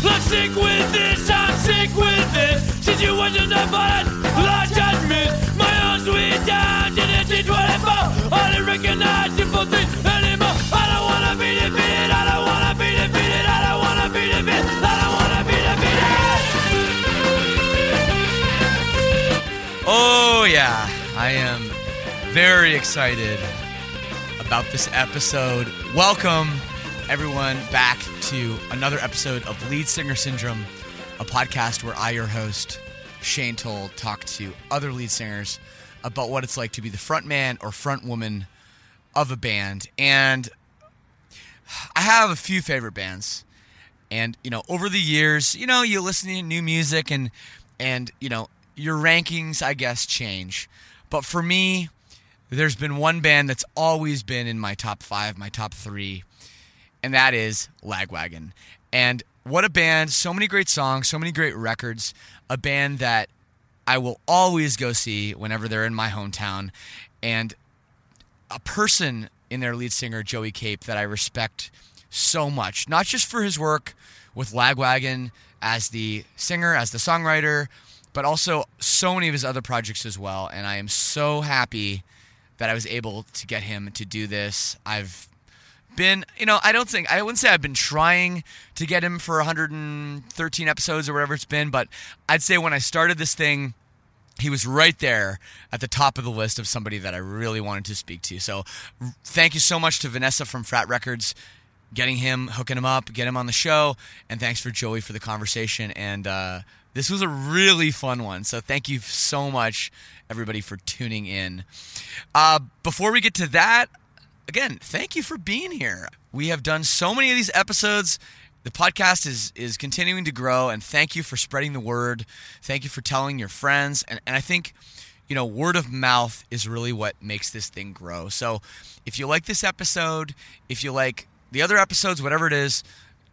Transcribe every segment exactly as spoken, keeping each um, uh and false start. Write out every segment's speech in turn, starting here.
I'm sick with this, I'm sick with this. Situations are fun, large judgments. My own sweet time, didn't see what I found. I didn't recognize simple things anymore. I don't wanna be defeated, I don't wanna be defeated, I don't wanna be defeated, I don't wanna be defeated. Oh yeah, I am very excited about this episode. Welcome everyone back to another episode of Lead Singer Syndrome, a podcast where I, your host, Shane Toll, talk to other lead singers about what it's like to be the front man or front woman of a band. And I have a few favorite bands. And, you know, over the years, you know, you listen to new music and, and you know, your rankings, I guess, change. But for me, there's been one band that's always been in my top five, my top three, and that is Lagwagon. And what a band, so many great songs, so many great records, a band that I will always go see whenever they're in my hometown, and a person in their lead singer, Joey Cape, that I respect so much, not just for his work with Lagwagon as the singer, as the songwriter, but also so many of his other projects as well, and I am so happy that I was able to get him to do this. I've been, you know, I don't think, I wouldn't say I've been trying to get him for one hundred thirteen episodes or whatever it's been, but I'd say when I started this thing, he was right there at the top of the list of somebody that I really wanted to speak to. So thank you so much to Vanessa from Frat Records, getting him, hooking him up, get him on the show, and thanks for Joey for the conversation, and uh, this was a really fun one, so thank you so much, everybody, for tuning in. Uh, before we get to that, again, thank you for being here. We have done so many of these episodes. The podcast is is continuing to grow, and thank you for spreading the word. Thank you for telling your friends. And, and I think, you know, word of mouth is really what makes this thing grow. So if you like this episode, if you like the other episodes, whatever it is,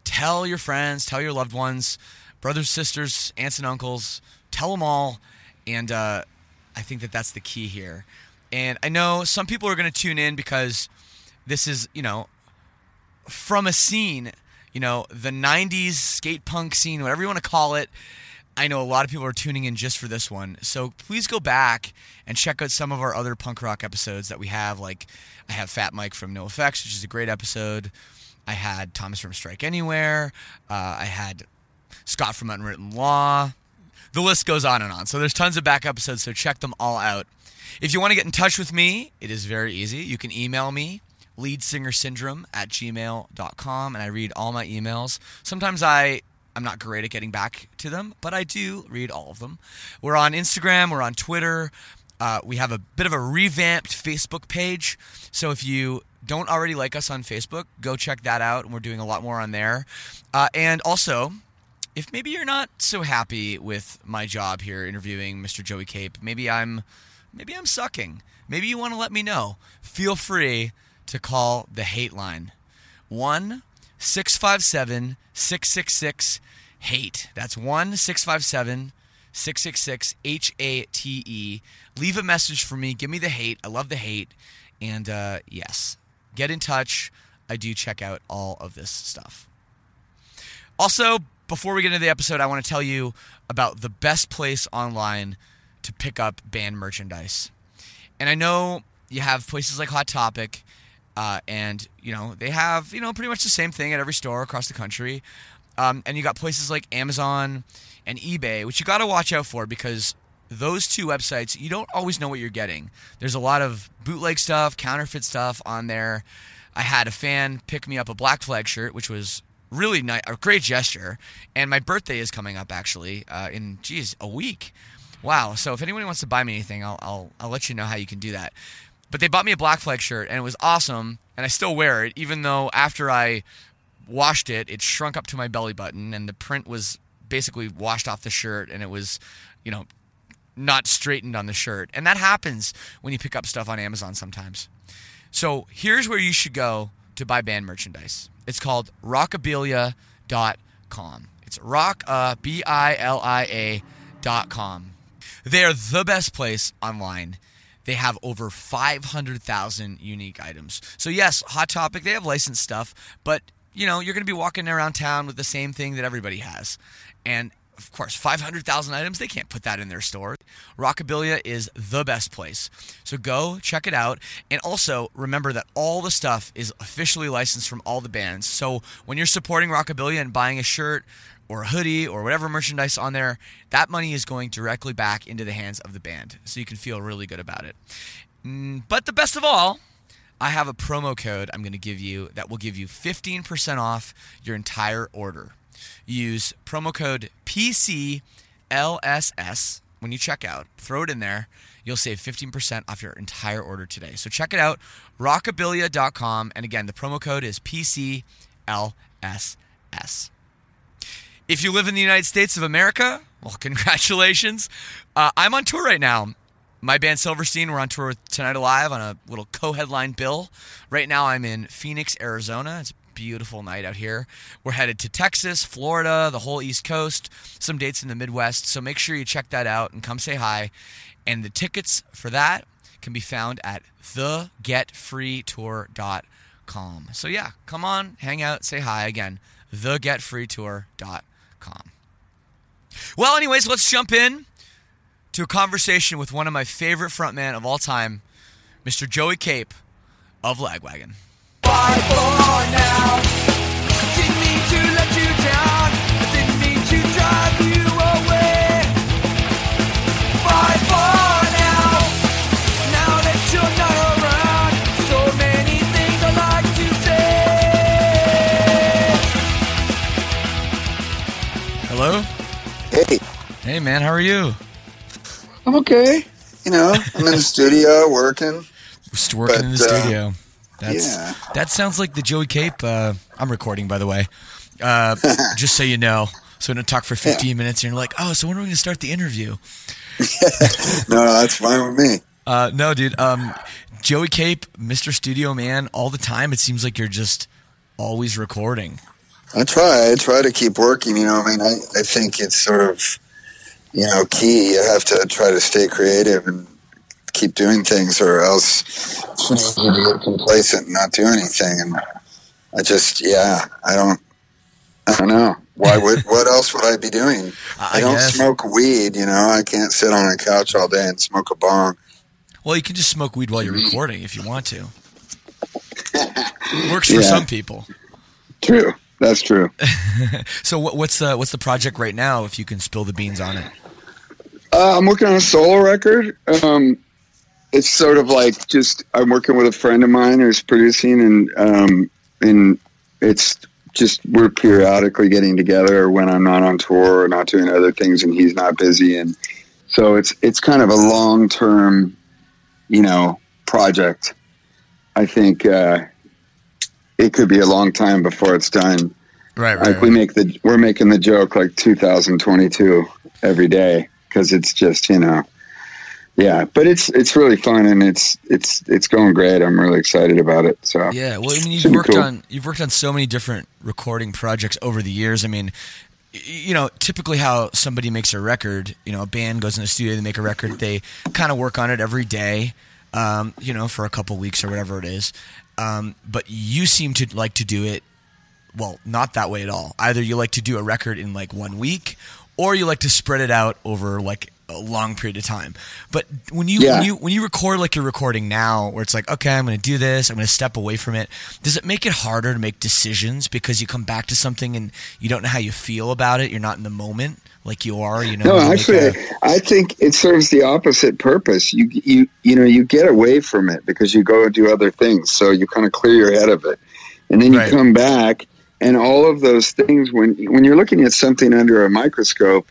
tell your friends, tell your loved ones, brothers, sisters, aunts and uncles. Tell them all. And uh, I think that that's the key here. And I know some people are going to tune in because this is, you know, from a scene, you know, the nineties skate punk scene, whatever you want to call it. I know a lot of people are tuning in just for this one. So please go back and check out some of our other punk rock episodes that we have. Like I have Fat Mike from No Effects, which is a great episode. I had Thomas from Strike Anywhere. Uh, I had Scott from Unwritten Law. The list goes on and on. So there's tons of back episodes, so check them all out. If you want to get in touch with me, it is very easy. You can email me, leadsingersyndrome at gmail dot com, and I read all my emails. Sometimes I, I'm not great at getting back to them, but I do read all of them. We're on Instagram. We're on Twitter. Uh, we have a bit of a revamped Facebook page, so if you don't already like us on Facebook, go check that out, and we're doing a lot more on there. Uh, and also, if maybe you're not so happy with my job here interviewing Mister Joey Cape, maybe I'm... Maybe I'm sucking. Maybe you want to let me know. Feel free to call the hate line. one six five seven, six six six, HATE. That's one six five seven, six six six, H A T E. Leave a message for me. Give me the hate. I love the hate. And uh, yes, get in touch. I do check out all of this stuff. Also, before we get into the episode, I want to tell you about the best place online to pick up band merchandise. And I know you have places like Hot Topic, uh, and you know they have you know pretty much the same thing at every store across the country. Um, and you got places like Amazon and eBay, which you got to watch out for because those two websites, you don't always know what you're getting. There's a lot of bootleg stuff, counterfeit stuff on there. I had a fan pick me up a Black Flag shirt, which was really nice, a great gesture. And my birthday is coming up actually uh, in geez a week. Wow, so if anyone wants to buy me anything, I'll, I'll I'll let you know how you can do that. But they bought me a Black Flag shirt, and it was awesome, and I still wear it, even though after I washed it, it shrunk up to my belly button, and the print was basically washed off the shirt, and it was, you know, not straightened on the shirt. And that happens when you pick up stuff on Amazon sometimes. So here's where you should go to buy band merchandise. It's called rockabilia dot com. It's rock, uh, B I L I A dot com. They are the best place online. They have over five hundred thousand unique items. So yes, Hot Topic, they have licensed stuff, but you know, you're going to be walking around town with the same thing that everybody has. And of course, five hundred thousand items, they can't put that in their store. Rockabilia is the best place. So go check it out. And also, remember that all the stuff is officially licensed from all the bands. So when you're supporting Rockabilia and buying a shirt or a hoodie or whatever merchandise on there, that money is going directly back into the hands of the band. So you can feel really good about it. But the best of all, I have a promo code I'm going to give you that will give you fifteen percent off your entire order. Use promo code P C L S S when you check out. Throw it in there. You'll save fifteen percent off your entire order today. So check it out, rockabilia dot com. And again, the promo code is P C L S S. If you live in the United States of America, well, congratulations. Uh, I'm on tour right now. My band Silverstein, we're on tour with Tonight Alive on a little co-headline bill. Right now I'm in Phoenix, Arizona. It's beautiful night out here. We're headed to Texas, Florida, the whole East Coast, some dates in the Midwest. So make sure you check that out and come say hi. And the tickets for that can be found at the get free tour dot com. So yeah, come on, hang out, say hi again, the get free tour dot com. Well, anyways, let's jump in to a conversation with one of my favorite frontmen of all time, Mister Joey Cape of Lagwagon. Bye for now. Didn't mean to let you down. I didn't mean to drive you away. Bye for now. Now that you're not around, so many things I like to say. Hello? Hey. Hey, man, how are you? I'm okay. You know, I'm in the studio working. Just working but, in the studio. Uh, That's, yeah. That sounds like the Joey Cape. Uh, I'm recording, by the way, uh, just so you know. So we're going to talk for fifteen yeah. minutes, and you're like, oh, so when are we going to start the interview? No, that's fine with me. Uh, no, dude. Um, Joey Cape, Mister Studio Man, all the time. It seems like you're just always recording. I try. I try to keep working. You know, I mean, I, I think it's sort of, you know, key. You have to try to stay creative and keep doing things, or else you get complacent and not do anything. And I just, yeah, I don't, I don't know. Why would, what else would I be doing? I, I don't guess. Smoke weed, you know. I can't sit on a couch all day and smoke a bong. Well, you can just smoke weed while you're recording if you want to. It works for yeah. some people. True, that's true. So, what, what's the what's the project right now? If you can spill the beans on it. Uh, I'm working on a solo record. Um, It's sort of like just I'm working with a friend of mine who's producing, and um, and it's just we're periodically getting together when I'm not on tour or not doing other things, and he's not busy, and so it's it's kind of a long term, you know, project. I think uh, it could be a long time before it's done. Right, right. Like we make the we're making the joke like two thousand twenty-two every day because it's just, you know. Yeah, but it's it's really fun, and it's it's it's going great. I'm really excited about it. So yeah, well, I mean, you've worked cool. on you've worked on so many different recording projects over the years. I mean, you know, typically how somebody makes a record, you know, a band goes in the studio, they make a record, they kind of work on it every day, um, you know, for a couple weeks or whatever it is. Um, but you seem to like to do it, well, not that way at all. Either you like to do a record in like one week, or you like to spread it out over like a long period of time. But when you, yeah. when you when you record like you're recording now, where it's like, okay, I'm going to do this, I'm going to step away from it, does it make it harder to make decisions because you come back to something and you don't know how you feel about it? You're not in the moment like you are, you know? No, actually, a, I think it serves the opposite purpose. You, you, you know, you get away from it because you go and do other things, so you kind of clear your head of it. And then you right. come back, and all of those things, when when you're looking at something under a microscope,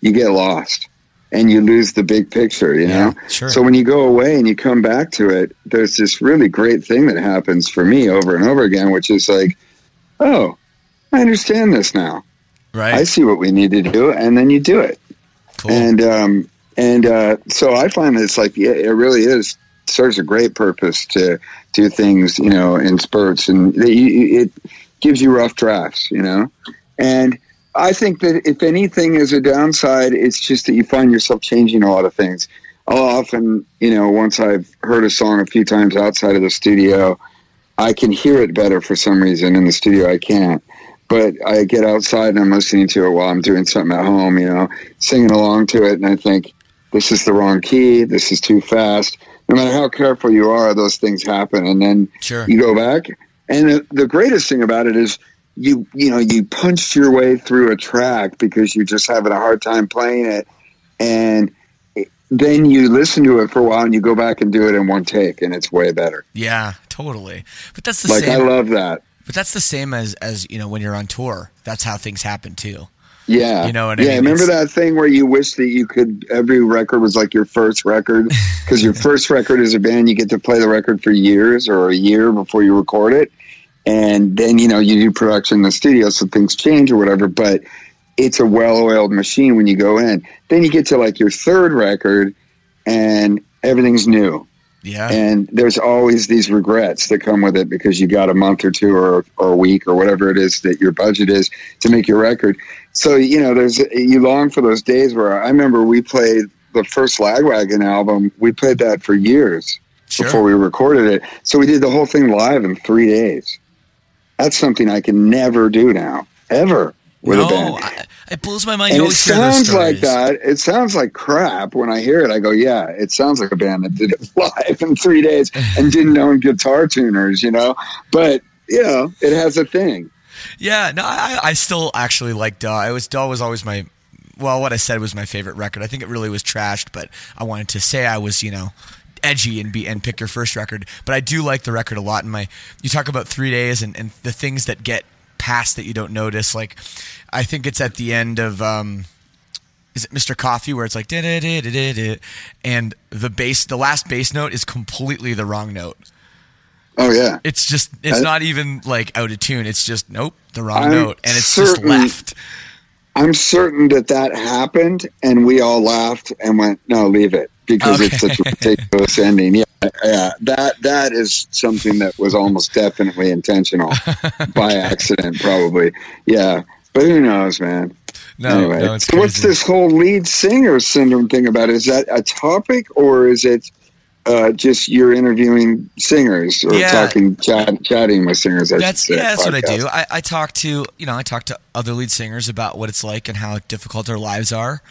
you get lost. And you lose the big picture, you know? Yeah, sure. So when you go away and you come back to it, there's this really great thing that happens for me over and over again, which is like, oh, I understand this now. Right. I see what we need to do, and then you do it. Cool. And um, and uh, so I find that it's like, yeah, it really is, serves a great purpose to do things, you know, in spurts, and it gives you rough drafts, you know? And I think that if anything is a downside, it's just that you find yourself changing a lot of things. I'll often, you know, once I've heard a song a few times outside of the studio, I can hear it better for some reason. In the studio, I can't. But I get outside and I'm listening to it while I'm doing something at home, you know, singing along to it, and I think, this is the wrong key, this is too fast. No matter how careful you are, those things happen, and then sure. you go back. And the, the greatest thing about it is, you you know, you punched your way through a track because you're just having a hard time playing it, and then you listen to it for a while and you go back and do it in one take, and it's way better. Yeah, totally. But that's the like, same. Like, I love that. But that's the same as, as, you know, when you're on tour. That's how things happen, too. Yeah. You know what I yeah, mean? Remember it's, that thing where you wish that you could, every record was like your first record? Because your first record as a band, you get to play the record for years or a year before you record it. And then, you know, you do production in the studio, so things change or whatever, but it's a well-oiled machine when you go in. Then you get to like your third record and everything's new. Yeah. And there's always these regrets that come with it because you got a month or two or, or a week or whatever it is that your budget is to make your record. So, you know, there's you long for those days where I remember we played the first Lagwagon album. We played that for years sure. before we recorded it. So we did the whole thing live in three days. That's something I can never do now, ever. With no, a band. I, it blows my mind. And you it sounds like that. It sounds like crap when I hear it. I go, yeah, it sounds like a band that did it live in three days and didn't own guitar tuners, you know. But you know, it has a thing. Yeah, no, I, I still actually like Duh. I was Duh was always my, well, what I said was my favorite record. I think it really was trashed, but I wanted to say I was, you know, edgy and be and pick your first record. But I do like the record a lot. And my, you talk about three days and, and the things that get past that you don't notice, like I think it's at the end of um is it Mister Coffee where it's like da da da da da, and the bass the last bass note is completely the wrong note. Oh yeah, it's just it's I, not even like out of tune, it's just nope the wrong I'm note and it's certain, just left. I'm certain that that happened and we all laughed and went no leave it because okay. it's such a ridiculous ending. Yeah. Yeah, that that is something that was almost definitely intentional by accident, probably. Yeah, but who knows, man? No, anyway, no, it's so crazy. What's this whole lead singer syndrome thing about? Is that a topic, or is it uh, just you're interviewing singers or yeah. talking, chat, chatting with singers? I that's say, yeah, that's podcast. What I do. I, I talk to you know, I talk to other lead singers about what it's like and how difficult their lives are.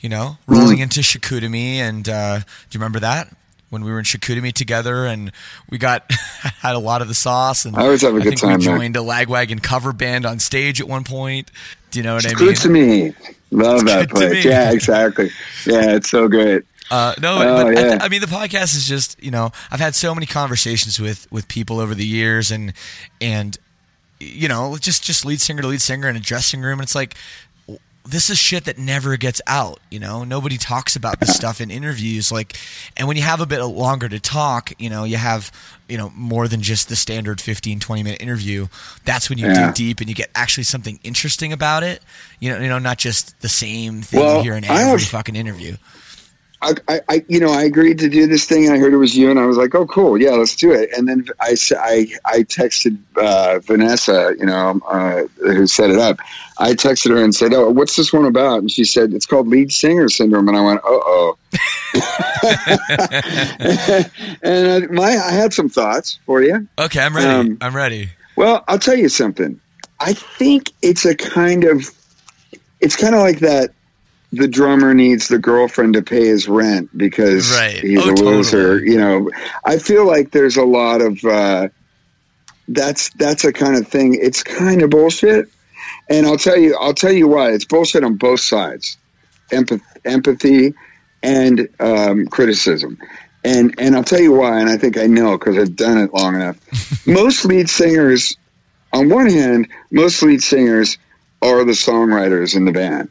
You know, rolling mm. into Shakutami, and uh, do you remember that? When we were in Shakutami together, and we got had a lot of the sauce, and I always have a I good think time. We joined man. a Lagwagon cover band on stage at one point. Do you know what it's I mean? Good to me, love it's that place. Yeah, exactly. Yeah, it's so good. Uh, no, oh, but yeah. I, I mean the podcast is just you know I've had so many conversations with with people over the years, and and you know just just lead singer to lead singer in a dressing room, and it's like. This is shit that never gets out, you know? Nobody talks about this stuff in interviews. Like, and when you have a bit longer to talk, you know, you have, you know, more than just the standard fifteen, twenty minute interview. That's when you yeah. dig deep and you get actually something interesting about it. You know, you know, not just the same thing well, you hear in every have, fucking interview. I, I, you know, I agreed to do this thing and I heard it was you and I was like, oh, cool. Yeah, let's do it. And then I, I, I texted uh, Vanessa, you know, uh, who set it up. I texted her and said, oh, what's this one about? And she said, it's called lead singer syndrome. And I went, uh-oh. and I, my, I had some thoughts for you. Okay, I'm ready. Um, I'm ready. Well, I'll tell you something. I think it's a kind of, it's kind of like that the drummer needs the girlfriend to pay his rent because right. he's oh, a loser. Totally. You know, I feel like there's a lot of, uh, that's, that's a kind of thing. It's kind of bullshit. And I'll tell you, I'll tell you why it's bullshit on both sides, Empath- empathy and um, criticism. And, and I'll tell you why. And I think I know, cause I've done it long enough. Most lead singers on one hand, most lead singers are the songwriters in the band.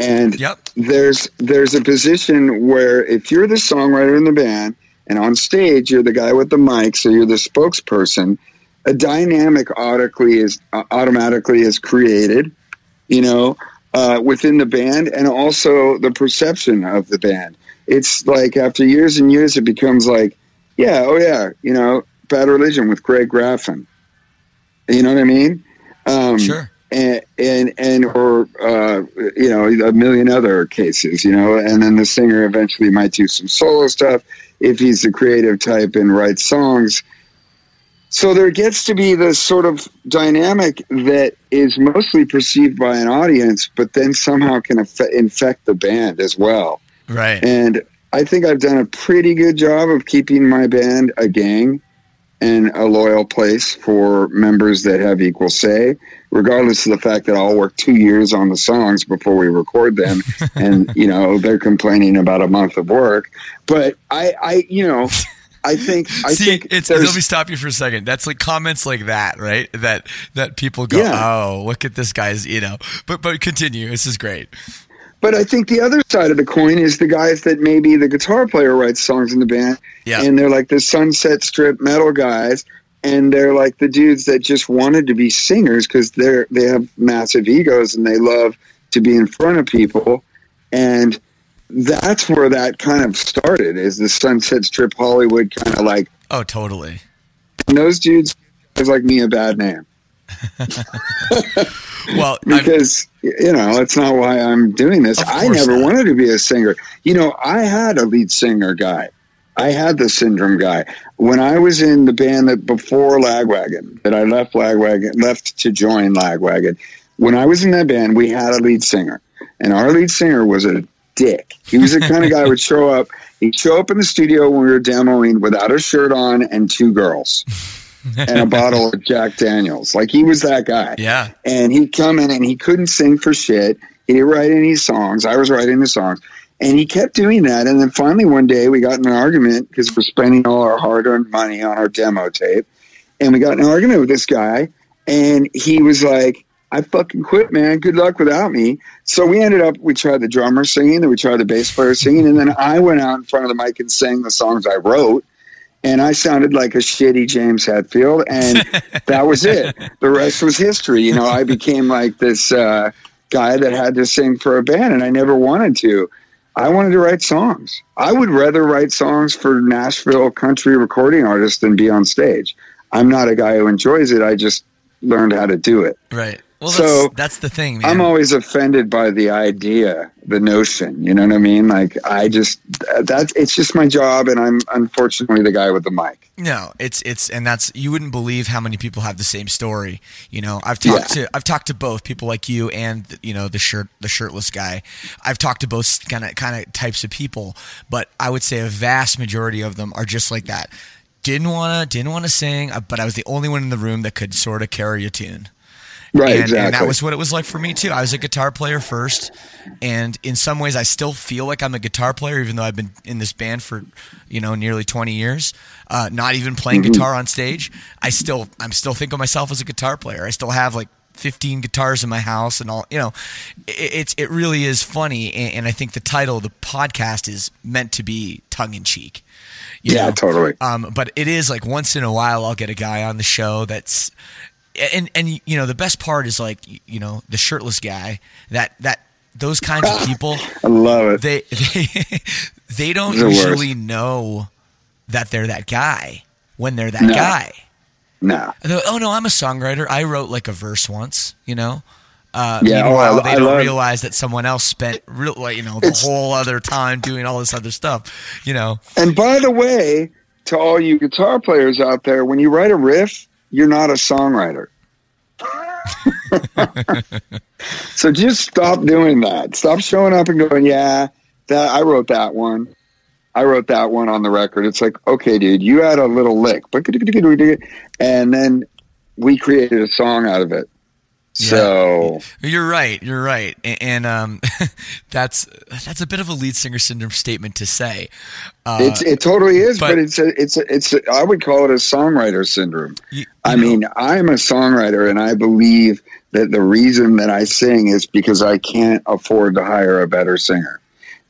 And yep. there's there's a position where if you're the songwriter in the band and on stage you're the guy with the mic, so you're the spokesperson, a dynamic automatically is uh, automatically is created, you know, uh, within the band and also the perception of the band. It's like after years and years, it becomes like, yeah, oh yeah, you know, Bad Religion with Greg Graffin. You know what I mean? Um, sure. and and, and or uh, you know, a million other cases, you know. And then the singer eventually might do some solo stuff if he's the creative type and writes songs. So there gets to be this sort of dynamic that is mostly perceived by an audience, but then somehow can affect, infect the band as well. Right. And I think I've done a pretty good job of keeping my band a gang and a loyal place for members that have equal say, regardless of the fact that I'll work two years on the songs before we record them. And, you know, they're complaining about a month of work. But I, I you know... I think. I See, think it's, let me stop you for a second. That's like comments like that, right? That that people go, yeah. "Oh, look at this guy's," you know. But but continue. This is great. But I think the other side of the coin is the guys that maybe the guitar player writes songs in the band, yeah. and they're like the Sunset Strip metal guys, and they're like the dudes that just wanted to be singers because they're they have massive egos and they love to be in front of people. And that's where that kind of started, is the Sunset Strip Hollywood kind of like... Oh, totally. And those dudes is like me a bad name. Well, because, I'm... you know, that's not why I'm doing this. I never not. wanted to be a singer. You know, I had a lead singer guy. I had the syndrome guy. When I was in the band that before Lagwagon, that I left Lagwagon, left to join Lagwagon, when I was in that band, we had a lead singer. And our lead singer was a dick. He was the kind of guy who would show up. He'd show up in the studio when we were demoing without a shirt on and two girls and a bottle of Jack Daniels. Like, he was that guy. Yeah. And he'd come in and he couldn't sing for shit. He didn't write any songs. I was writing the songs. And he kept doing that. And then finally one day we got in an argument because we're spending all our hard-earned money on our demo tape. And we got in an argument with this guy. And he was like, "I fucking quit, man. Good luck without me." So we ended up, we tried the drummer singing, and we tried the bass player singing, and then I went out in front of the mic and sang the songs I wrote, and I sounded like a shitty James Hetfield, and that was it. The rest was history. You know, I became like this uh, guy that had to sing for a band, and I never wanted to. I wanted to write songs. I would rather write songs for Nashville country recording artists than be on stage. I'm not a guy who enjoys it. I just learned how to do it. Right. Well, so that's, that's the thing, man. I'm always offended by the idea, the notion. You know what I mean? Like, I just that's it's just my job, and I'm unfortunately the guy with the mic. No, it's it's and that's you wouldn't believe how many people have the same story. You know, I've talked yeah. to I've talked to both people like you and you know the shirt the shirtless guy. I've talked to both kind of kind of types of people, but I would say a vast majority of them are just like that. Didn't wanna didn't wanna sing, but I was the only one in the room that could sort of carry a tune. Right, and, exactly. And that was what it was like for me too. I was a guitar player first, and in some ways I still feel like I'm a guitar player, even though I've been in this band for, you know, nearly twenty years, uh, not even playing mm-hmm. guitar on stage. I still, I'm still think of myself as a guitar player. I still have like fifteen guitars in my house and all, you know, it, it's, it really is funny. And, and I think the title of the podcast is meant to be tongue in cheek. You yeah, know? Totally. Um, but it is like once in a while, I'll get a guy on the show that's, And, and you know, the best part is like, you know, the shirtless guy, that, that those kinds of people, I love it. They, they, they don't the usually worst. know that they're that guy when they're that no. guy. No. Like, oh no, I'm a songwriter. I wrote like a verse once, you know? Uh, yeah, meanwhile, oh, I, they I don't love realize that someone else spent real, you know, the it's, whole other time doing all this other stuff, you know? And by the way, to all you guitar players out there, when you write a riff, you're not a songwriter. So just stop doing that. Stop showing up and going, yeah, that I wrote that one. I wrote that one on the record. It's like, okay, dude, you had a little lick. And then we created a song out of it. Yeah. So you're right. You're right. And, and um, that's, that's a bit of a lead singer syndrome statement to say. Uh, it's, it totally is, but, but it's, a, it's, a, it's, a, I would call it a songwriter syndrome. You, you I know, mean, I'm a songwriter, and I believe that the reason that I sing is because I can't afford to hire a better singer.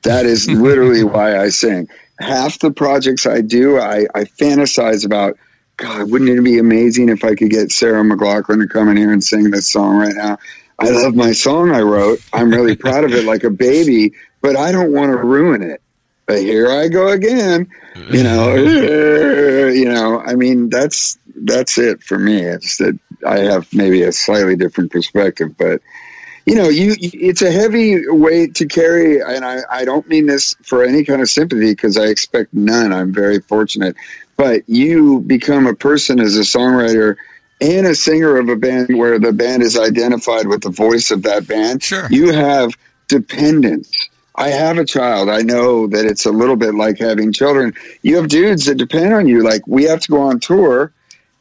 That is literally why I sing. Half the projects I do, I, I fantasize about, God, wouldn't it be amazing if I could get Sarah McLachlan to come in here and sing this song right now? I love my song I wrote. I'm really proud of it like a baby, but I don't want to ruin it. here I go again, you know, you know, I mean, that's, that's it for me. It's that I have maybe a slightly different perspective, but you know, you, it's a heavy weight to carry. And I, I don't mean this for any kind of sympathy, cause I expect none. I'm very fortunate, but you become a person as a songwriter and a singer of a band where the band is identified with the voice of that band. Sure. You have dependence. I have a child. I know that it's a little bit like having children. You have dudes that depend on you. Like, we have to go on tour.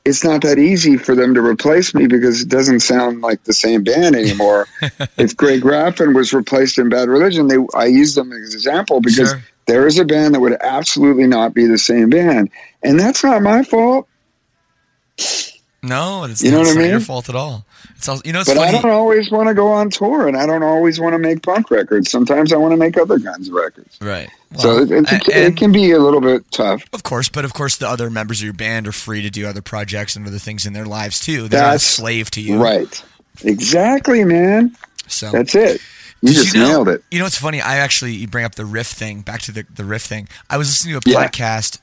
It's not that easy for them to replace me because it doesn't sound like the same band anymore. If Greg Graffin was replaced in Bad Religion, they, I use them as an example because sure. there is a band that would absolutely not be the same band. And that's not my fault. No, it's, you know it's not I mean? your fault at all. It's all, you know, it's but funny. I don't always want to go on tour, and I don't always want to make punk records. Sometimes I want to make other kinds of records. Right. Well, so it, it's, and, it can be a little bit tough. Of course, but of course the other members of your band are free to do other projects and other things in their lives too. They're not a slave to you. Right. Exactly, man. So that's it. You just you know, nailed it. You know, it's funny. I actually, you bring up the riff thing, back to the, the riff thing. I was listening to a yeah. podcast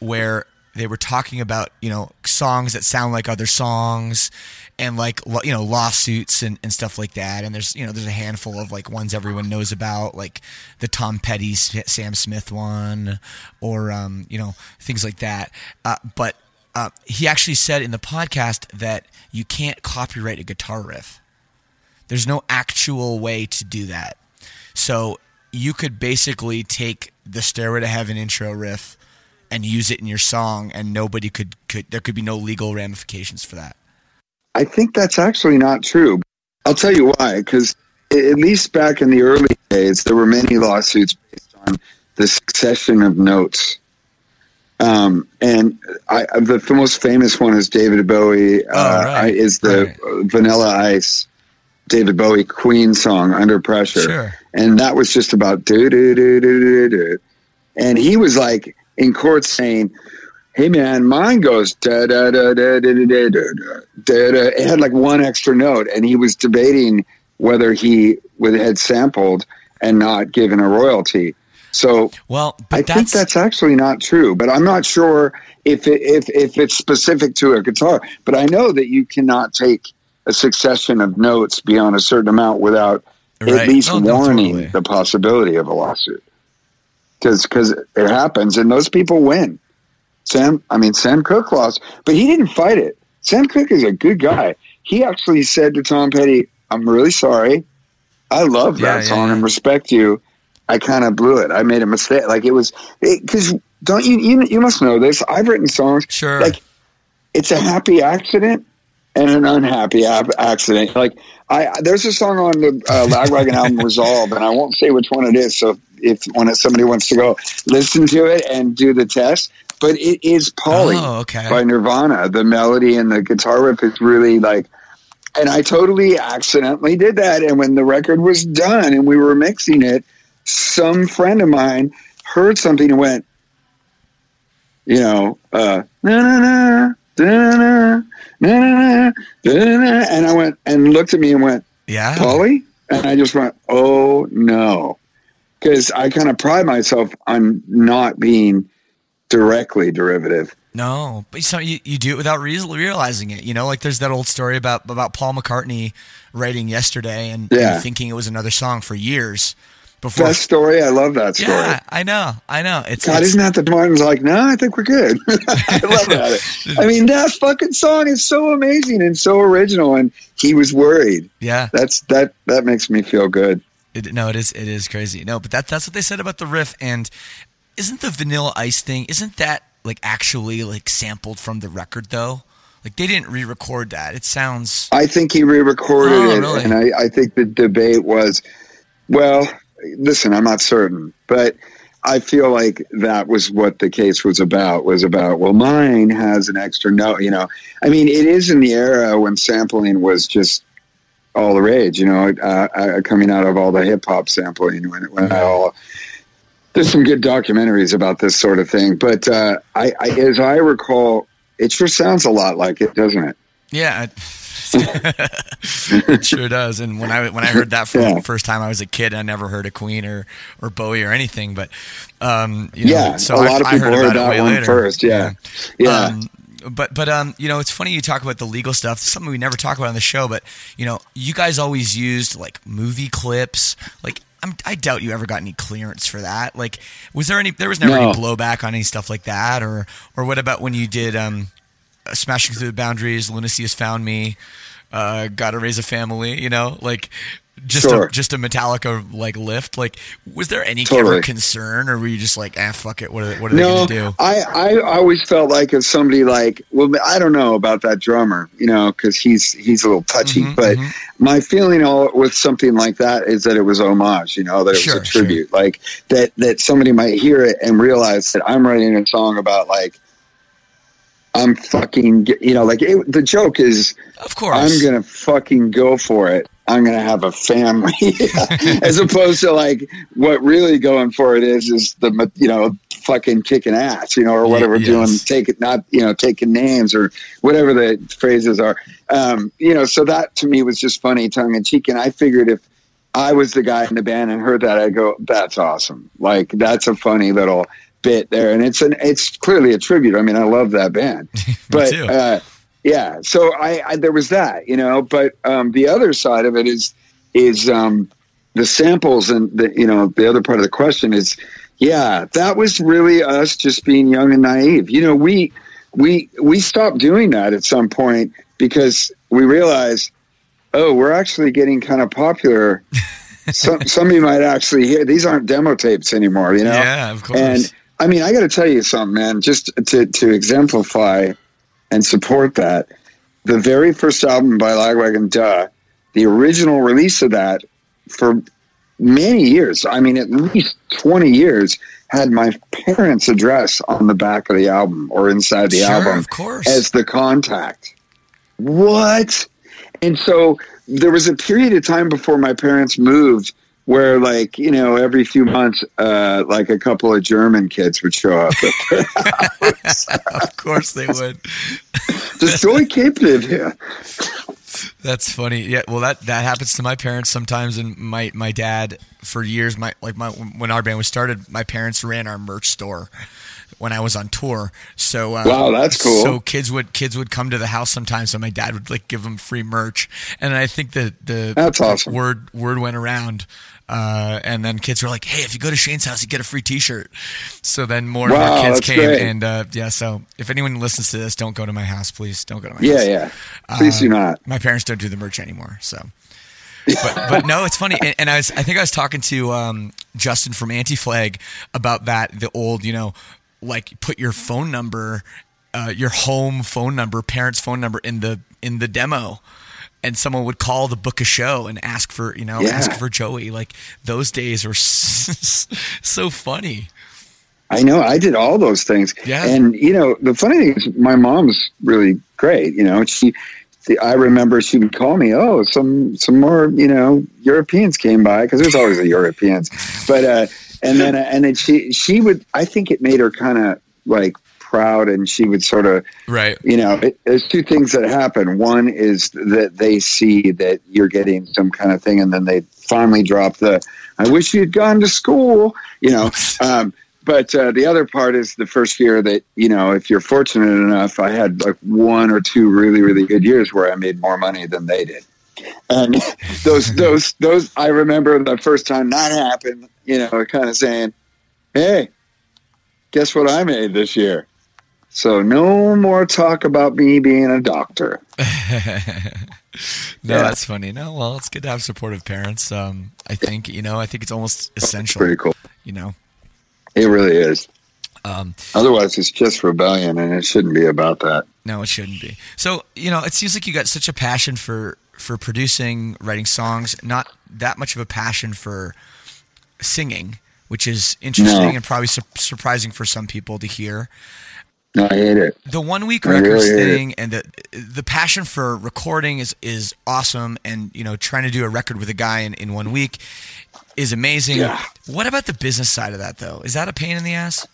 where they were talking about, you know, songs that sound like other songs and like, you know, lawsuits and, and stuff like that. And there's, you know, there's a handful of like ones everyone knows about, like the Tom Petty, Sam Smith one, or, um, you know, things like that. Uh, but uh, he actually said in the podcast that you can't copyright a guitar riff. There's no actual way to do that. So you could basically take the Stairway to Heaven intro riff and use it in your song, and nobody could, could, there could be no legal ramifications for that. I think that's actually not true. I'll tell you why, because at least back in the early days, there were many lawsuits based on the succession of notes. Um, and I, the most famous one is David Bowie, oh, uh, right. I, is the right. Vanilla Ice, David Bowie Queen song, Under Pressure. Sure. And that was just about do-do-do-do-do-do. And he was like, in court saying, hey man, mine goes da da da da da da da da da. It had like one extra note, and he was debating whether he would had sampled and not given a royalty. So, well, I that's... think that's actually not true. But I'm not sure if it, if if it's specific to a guitar. But I know that you cannot take a succession of notes beyond a certain amount without right. at least oh, warning totally. the possibility of a lawsuit. Because because it happens, and those people win. Sam, I mean, Sam Cooke lost, but he didn't fight it. Sam Cooke is a good guy. He actually said to Tom Petty, I'm really sorry. I love that yeah, song yeah. and respect you. I kind of blew it. I made a mistake. Like, it was – because don't you, you – you must know this. I've written songs. Sure. Like, it's a happy accident and an unhappy ab- accident. Like, I there's a song on the uh, Lagwagon album, Resolve, and I won't say which one it is, so – if when somebody wants to go listen to it and do the test, but it is Polly oh, okay. by Nirvana. The melody and the guitar riff is really like, and I totally accidentally did that. And when the record was done and we were mixing it, some friend of mine heard something and went, you know, uh, na na na na na na na na, and I went and looked at me and went, yeah, Polly, and I just went, oh no. Because I kind of pride myself on not being directly derivative. No, but so you, you do it without re- realizing it. You know, like there's that old story about about Paul McCartney writing Yesterday and, yeah. and thinking it was another song for years. Before that story, I love that story. Yeah, I know, I know. It's, God, it's, isn't that the Martin's like, no, I think we're good. I love that. I mean, that fucking song is so amazing and so original, and he was worried. Yeah, that's that. That makes me feel good. It, no, it is it is crazy. No, but that that's what they said about the riff. And isn't the Vanilla Ice thing, isn't that like actually like sampled from the record though? Like they didn't re-record that. It sounds. I think he re-recorded oh, it, really? and I, I think the debate was, well, listen, I'm not certain, but I feel like that was what the case was about. Was about well, mine has an extra note. You know, I mean, it is in the era when sampling was just all the rage, you know, uh, uh, coming out of all the hip hop sampling. When it went all, there's some good documentaries about this sort of thing. But uh, I, I, as I recall, it sure sounds a lot like it, doesn't it? Yeah, It sure does. And when I when I heard that for yeah. the first time, I was a kid. I never heard of Queen or, or Bowie or anything. But um, you know, yeah, so a I, lot of people I heard, heard about that one later. first. Yeah, yeah. Um, But, but um, you know, it's funny you talk about the legal stuff. It's something we never talk about on the show, but, you know, you guys always used, like, movie clips. Like, I'm, I doubt you ever got any clearance for that. Like, was there any – there was never no. any blowback on any stuff like that? Or or what about when you did um, Smashing Through the Boundaries, Lunacy Has Found Me, uh, Gotta Raise a Family, you know? Like, just, sure. a, just a Metallica, like, lift. Like, was there any totally. kind of concern, or were you just like, ah, fuck it, what are, what are no, they going to do? I, I always felt like if somebody like, well, I don't know about that drummer, you know, because he's he's a little touchy, mm-hmm, but mm-hmm. my feeling all, with something like that is that it was homage, you know, that it sure, was a tribute. Sure. Like, that, that somebody might hear it and realize that I'm writing a song about, like, I'm fucking, you know, like, it, the joke is, of course, I'm going to fucking go for it. I'm going to have a family, as opposed to like what really going for it is, is the, you know, fucking kicking ass, you know, or whatever, yes. doing, take it, not, you know, taking names or whatever the phrases are. Um, you know, so that to me was just funny, tongue in cheek. And I figured if I was the guy in the band and heard that, I'd go, that's awesome. Like, that's a funny little bit there. And it's an, it's clearly a tribute. I mean, I love that band, but, too. uh, Yeah, so I, I there was that, you know, but um, the other side of it is is um, the samples, and the, you know, the other part of the question is, yeah, that was really us just being young and naive. You know, we we we stopped doing that at some point because we realized, oh, we're actually getting kind of popular. some somebody might actually hear these aren't demo tapes anymore, you know. Yeah, of course. And I mean, I got to tell you something, man. Just to to exemplify and support that, the very first album by Lagwagon, Duh, the original release of that for many years, I mean at least twenty years, had my parents' address on the back of the album or inside the sure, album of course. as the contact. What? And so there was a period of time before my parents moved where, like, you know, every few months, uh, like a couple of German kids would show up at their house. Of course they would. Just Joey Cape did here. That's funny. Yeah, well, that, that happens to my parents sometimes, and my, my dad for years. My like my when our band was started, my parents ran our merch store when I was on tour. So um, wow, that's cool. So kids would kids would come to the house sometimes, and my dad would like give them free merch. And I think the the that's awesome. word word went around, uh, and then kids were like, "Hey, if you go to Shane's house, you get a free T-shirt." So then more wow, and more kids came, great. and uh, yeah. So if anyone listens to this, don't go to my house, please. Don't go to my yeah, house. Yeah, yeah. Please uh, do not. My parents don't do the merch anymore. So, but, but no, it's funny. And, and I was I think I was talking to um, Justin from Anti-Flag about that. The old, you know. Like, put your phone number, uh, your home phone number, parents' phone number in the in the demo, and someone would call the book a show and ask for you know yeah. ask for Joey. Like, those days were so funny. I know, I did all those things. Yeah, and you know the funny thing is, my mom's really great. You know, she, I remember she would call me. Oh, some some more you know Europeans came by, because there's always a Europeans, but. uh And then, and then she, she would, I think it made her kind of like proud, and she would sort of, right. you know, it, there's two things that happen. One is that they see that you're getting some kind of thing, and then they finally drop the, I wish you'd gone to school, you know, um, but uh, the other part is the first year that, you know, if you're fortunate enough, I had like one or two really, really good years where I made more money than they did. And those, those, those, I remember the first time that happened, you know, kind of saying, hey, guess what I made this year? So no more talk about me being a doctor. no, yeah. That's funny. No, well, it's good to have supportive parents. Um, I think, you know, I think it's almost essential. That's pretty cool. You know, it really is. Um, Otherwise, it's just rebellion, and it shouldn't be about that. No, it shouldn't be. So, you know, it seems like you got such a passion for, for producing, writing songs, not that much of a passion for singing, which is interesting no. and probably su- surprising for some people to hear. No, I hate it. The one week records really thing and the the passion for recording is, is awesome. And, you know, trying to do a record with a guy in, in one week is amazing. Yeah. What about the business side of that though? Is that a pain in the ass?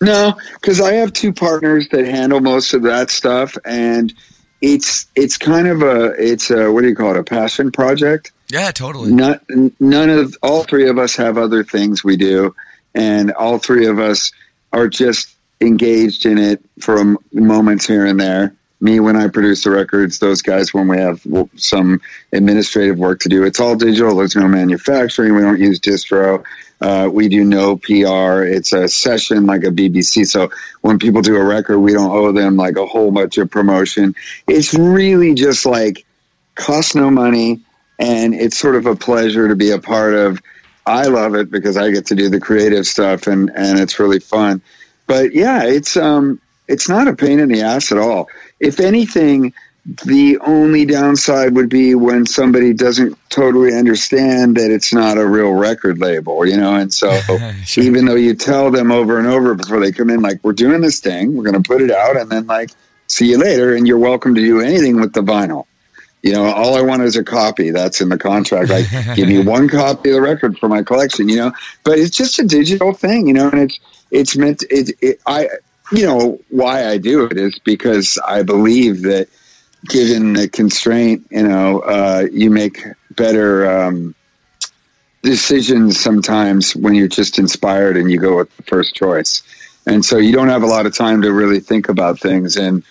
No, because I have two partners that handle most of that stuff, and it's it's kind of a it's a, what do you call it, a passion project. Yeah, totally. Not, none of all three of us have other things we do, and all three of us are just engaged in it for moments here and there. Me when I produce the records, those guys when we have some administrative work to do. It's all digital. There's no manufacturing. We don't use distro. Uh, we do no P R. It's a session like a B B C. So when people do a record, we don't owe them like a whole bunch of promotion. It's really just like costs no money, and it's sort of a pleasure to be a part of. I love it because I get to do the creative stuff, and, and it's really fun. But yeah, it's um, it's not a pain in the ass at all. If anything, the only downside would be when somebody doesn't totally understand that it's not a real record label, you know? And so sure. Even though you tell them over and over before they come in, like, we're doing this thing, we're going to put it out, and then, like, see you later, and you're welcome to do anything with the vinyl. You know, all I want is a copy. That's in the contract. Like, give me one copy of the record for my collection, you know? But it's just a digital thing, you know, and it's it's meant – it, it, I – you know, why I do it is because I believe that given the constraint, you know, uh, you make better um, decisions sometimes when you're just inspired and you go with the first choice. And so you don't have a lot of time to really think about things. And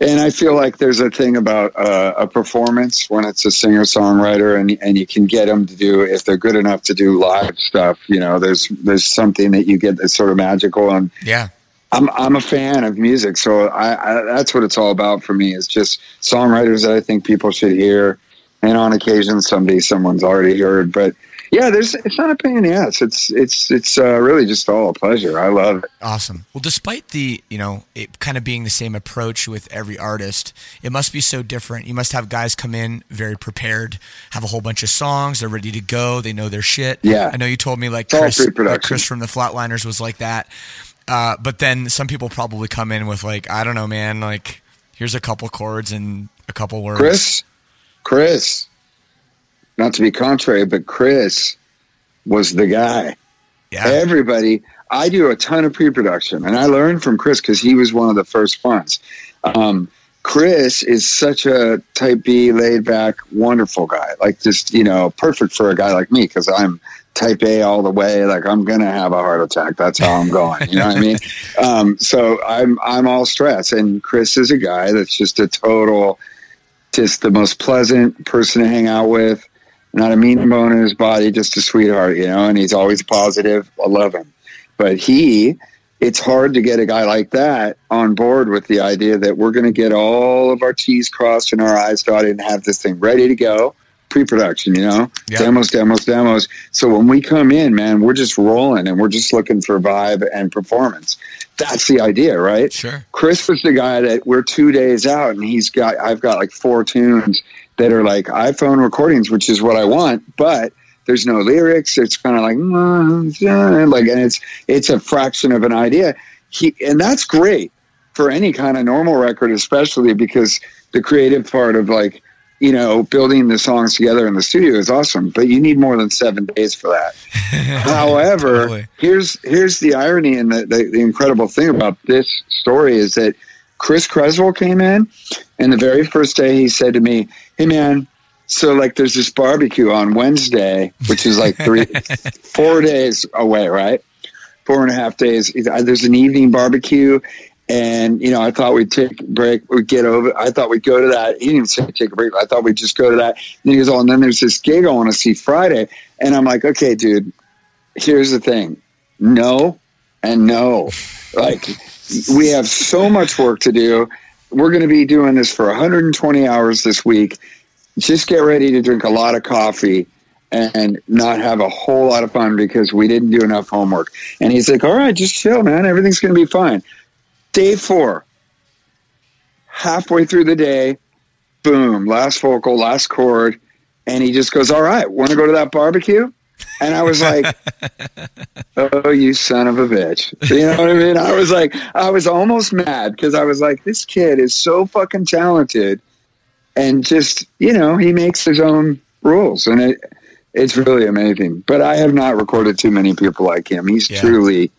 and I feel like there's a thing about uh, a performance when it's a singer-songwriter and and you can get them to do, if they're good enough to do live stuff, you know, there's, there's something that you get that's sort of magical. And yeah. I'm I'm a fan of music, so I, I, that's what it's all about for me. It's just songwriters that I think people should hear, and on occasion, someday someone's already heard. But yeah, there's it's not a pain in the ass. It's it's it's uh, really just all a pleasure. I love it. Awesome. Well, despite the you know it kind of being the same approach with every artist, it must be so different. You must have guys come in very prepared, have a whole bunch of songs, they're ready to go, they know their shit. Yeah, I know you told me like Chris, like Chris from the Flatliners was like that. Uh, but then some people probably come in with like, I don't know, man, like here's a couple chords and a couple words. Chris, Chris, not to be contrary, but Chris was the guy. Yeah. Everybody, I do a ton of pre-production and I learned from Chris because he was one of the first ones. Um, Chris is such a type B, laid back, wonderful guy. Like just, you know, perfect for a guy like me because I'm type A all the way. Like I'm going to have a heart attack. That's how I'm going. You know what I mean? Um, so I'm, I'm all stress. And Chris is a guy that's just a total, just the most pleasant person to hang out with. Not a mean bone in his body, just a sweetheart, you know, and he's always positive. I love him. But he, it's hard to get a guy like that on board with the idea that we're going to get all of our T's crossed and our I's dotted and have this thing ready to go. Pre-production, you know, yep. demos, demos, demos. So when we come in, man, we're just rolling and we're just looking for vibe and performance. That's the idea, right? Sure. Chris was the guy that we're two days out and he's got, I've got like four tunes that are like iPhone recordings, which is what I want, but there's no lyrics. It's kind of like, like, and it's, it's a fraction of an idea. He, and that's great for any kind of normal record, especially because the creative part of like, you know, building the songs together in the studio is awesome, but you need more than seven days for that. However, totally. here's here's the irony and the, the, the incredible thing about this story is that Chris Creswell came in, and the very first day he said to me, hey, man, so, like, there's this barbecue on Wednesday, which is, like, three, four days away, right? Four and a half days. There's an evening barbecue. And, you know, I thought we'd take a break. We'd get over. I thought we'd go to that. He didn't say take a break. I thought we'd just go to that. And he goes, oh, and then there's this gig I want to see Friday. And I'm like, okay, dude, here's the thing. No and no. Like, we have so much work to do. We're going to be doing this for one hundred twenty hours this week. Just get ready to drink a lot of coffee and not have a whole lot of fun because we didn't do enough homework. And he's like, all right, just chill, man. Everything's going to be fine. Day four, halfway through the day, boom, last vocal, last chord. And he just goes, all right, want to go to that barbecue? And I was like, oh, you son of a bitch. You know what I mean? I was like, I was almost mad because I was like, this kid is so fucking talented. And just, you know, he makes his own rules. And it it's really amazing. But I have not recorded too many people like him. He's yeah. truly,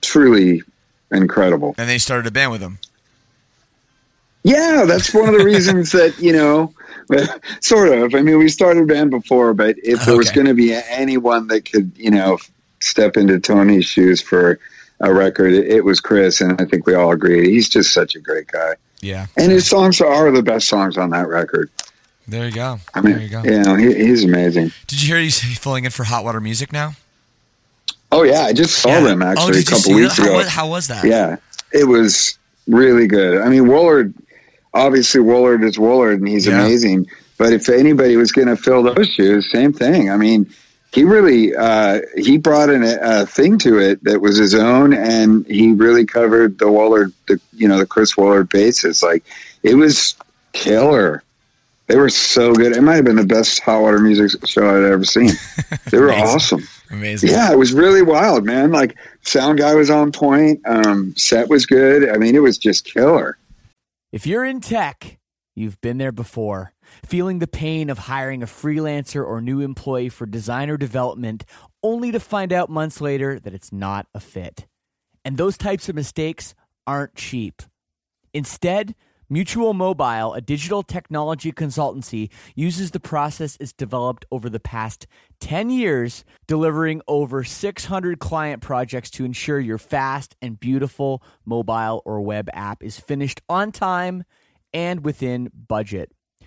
truly incredible. And they started a band with him. Yeah, that's one of the reasons that, you know, sort of. I mean, we started a band before, but if there okay. was going to be anyone that could, you know, step into Tony's shoes for a record, it was Chris, and I think we all agreed. He's just such a great guy. Yeah. And his songs are the best songs on that record. There you go. I mean, there you go. Yeah, you know, he, he's amazing. Did you hear he's filling in for Hot Water Music now? Oh, yeah. I just saw yeah. them, actually, oh, a couple weeks that? ago. How was, how was that? Yeah. It was really good. I mean, Wollard... Obviously, Wollard is Wollard, and he's yeah. amazing. But if anybody was going to fill those shoes, same thing. I mean, he really uh, he brought in a, a thing to it that was his own, and he really covered the Wollard, the, you know, the Chris Wollard bases. Like, it was killer. They were so good. It might have been the best Hot Water Music show I'd ever seen. They were amazing. awesome, amazing. Yeah, it was really wild, man. Like, sound guy was on point. Um, set was good. I mean, it was just killer. If you're in tech, you've been there before, feeling the pain of hiring a freelancer or new employee for design or development, only to find out months later that it's not a fit. And those types of mistakes aren't cheap. Instead, Mutual Mobile, a digital technology consultancy, uses the process it's developed over the past ten years, delivering over six hundred client projects to ensure your fast and beautiful mobile or web app is finished on time and within budget.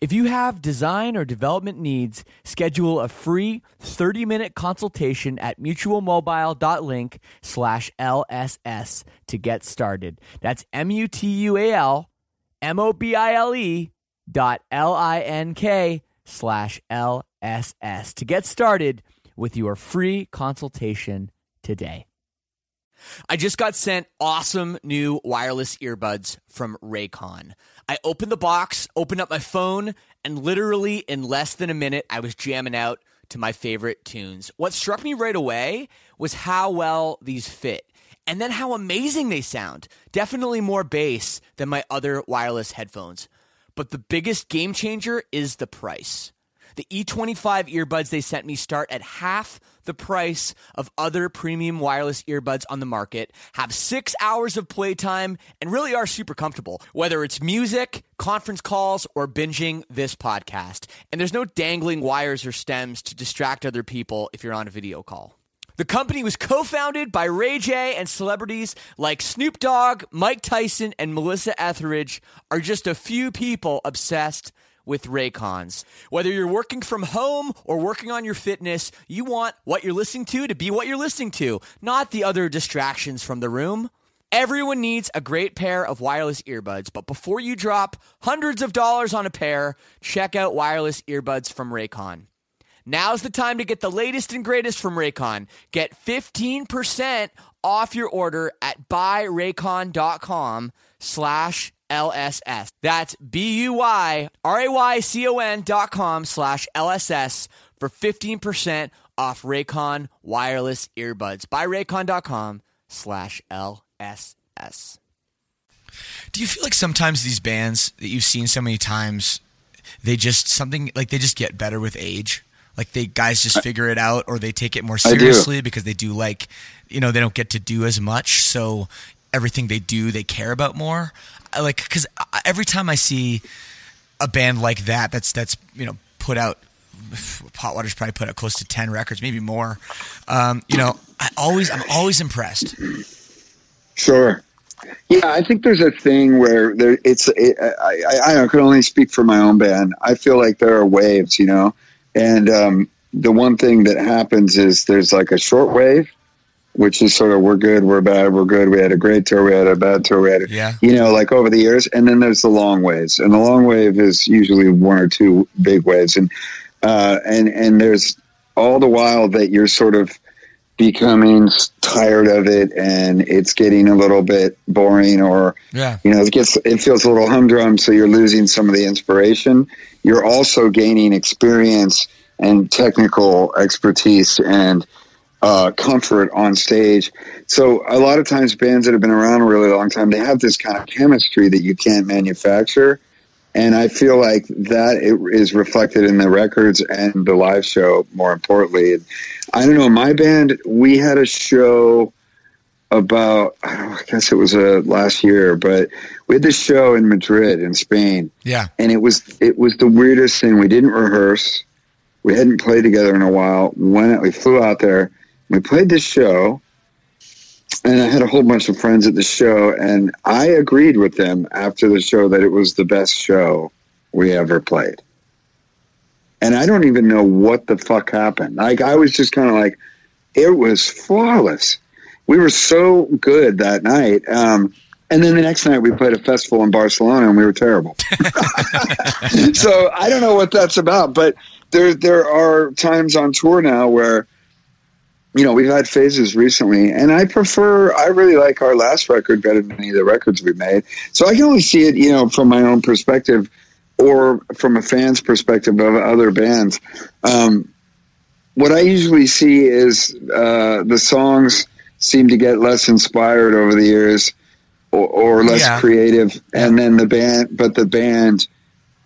If you have design or development needs, schedule a free thirty-minute consultation at mutual mobile dot link slash L S S to get started. That's M U T U A L M O B I L E dot L I N K slash L S S to get started with your free consultation today. I just got sent awesome new wireless earbuds from Raycon. I opened the box, opened up my phone, and literally in less than a minute, I was jamming out to my favorite tunes. What struck me right away was how well these fit, and then how amazing they sound. Definitely more bass than my other wireless headphones. But the biggest game changer is the price. The E twenty-five earbuds they sent me start at half the price of other premium wireless earbuds on the market, have six hours of playtime, and really are super comfortable, whether it's music, conference calls, or binging this podcast. And there's no dangling wires or stems to distract other people if you're on a video call. The company was co-founded by Ray J, and celebrities like Snoop Dogg, Mike Tyson, and Melissa Etheridge are just a few people obsessed with Raycons. Whether you're working from home or working on your fitness, you want what you're listening to to be what you're listening to, not the other distractions from the room. Everyone needs a great pair of wireless earbuds, but before you drop hundreds of dollars on a pair, check out wireless earbuds from Raycon. Now's the time to get the latest and greatest from Raycon. Get fifteen percent off your order at buyraycon.com slash L S S. That's B-U-Y-R-A-Y-C-O-N dot com slash L S S for fifteen percent off Raycon wireless earbuds. Buy Raycon.com slash L S S. Do you feel like sometimes these bands that you've seen so many times, they just something like they just get better with age? Like they guys just figure it out, or they take it more seriously because they do like, you know, they don't get to do as much. So everything they do, they care about more. Like, because every time I see a band like that, that's that's you know put out, Hotwater's probably put out close to ten records, maybe more. Um, you know, I always I'm always impressed. Sure, yeah, I think there's a thing where there it's it, I, I I can only speak for my own band. I feel like there are waves, you know, and um, the one thing that happens is there's like a short wave, which is sort of we're good, we're bad, we're good. We had a great tour, we had a bad tour, we had a, yeah. you know, like over the years. And then there's the long waves, and the long wave is usually one or two big waves. And uh, and and there's all the while that you're sort of becoming tired of it and it's getting a little bit boring, or yeah. you know, it gets it feels a little humdrum, so you're losing some of the inspiration. You're also gaining experience and technical expertise and uh, comfort on stage. So a lot of times bands that have been around a really long time, they have this kind of chemistry that you can't manufacture. And I feel like that it is reflected in the records and the live show, more importantly. And I don't know, my band, we had a show about, I, don't know, I guess it was uh, last year, but we had this show in Madrid in Spain. Yeah. And it was it was the weirdest thing. We didn't rehearse. We hadn't played together in a while. We, went out, we flew out there. We played this show. And I had a whole bunch of friends at the show, and I agreed with them after the show that it was the best show we ever played. And I don't even know what the fuck happened. Like, I was just kind of like, it was flawless. We were so good that night. Um, and then the next night we played a festival in Barcelona, and we were terrible. So I don't know what that's about, but there there are times on tour now where, you know, we've had phases recently, and I prefer, I really like our last record better than any of the records we made. So I can only see it, you know, from my own perspective or from a fan's perspective of other bands. Um, what I usually see is uh, the songs seem to get less inspired over the years or, or less yeah. creative. And then the band, but the band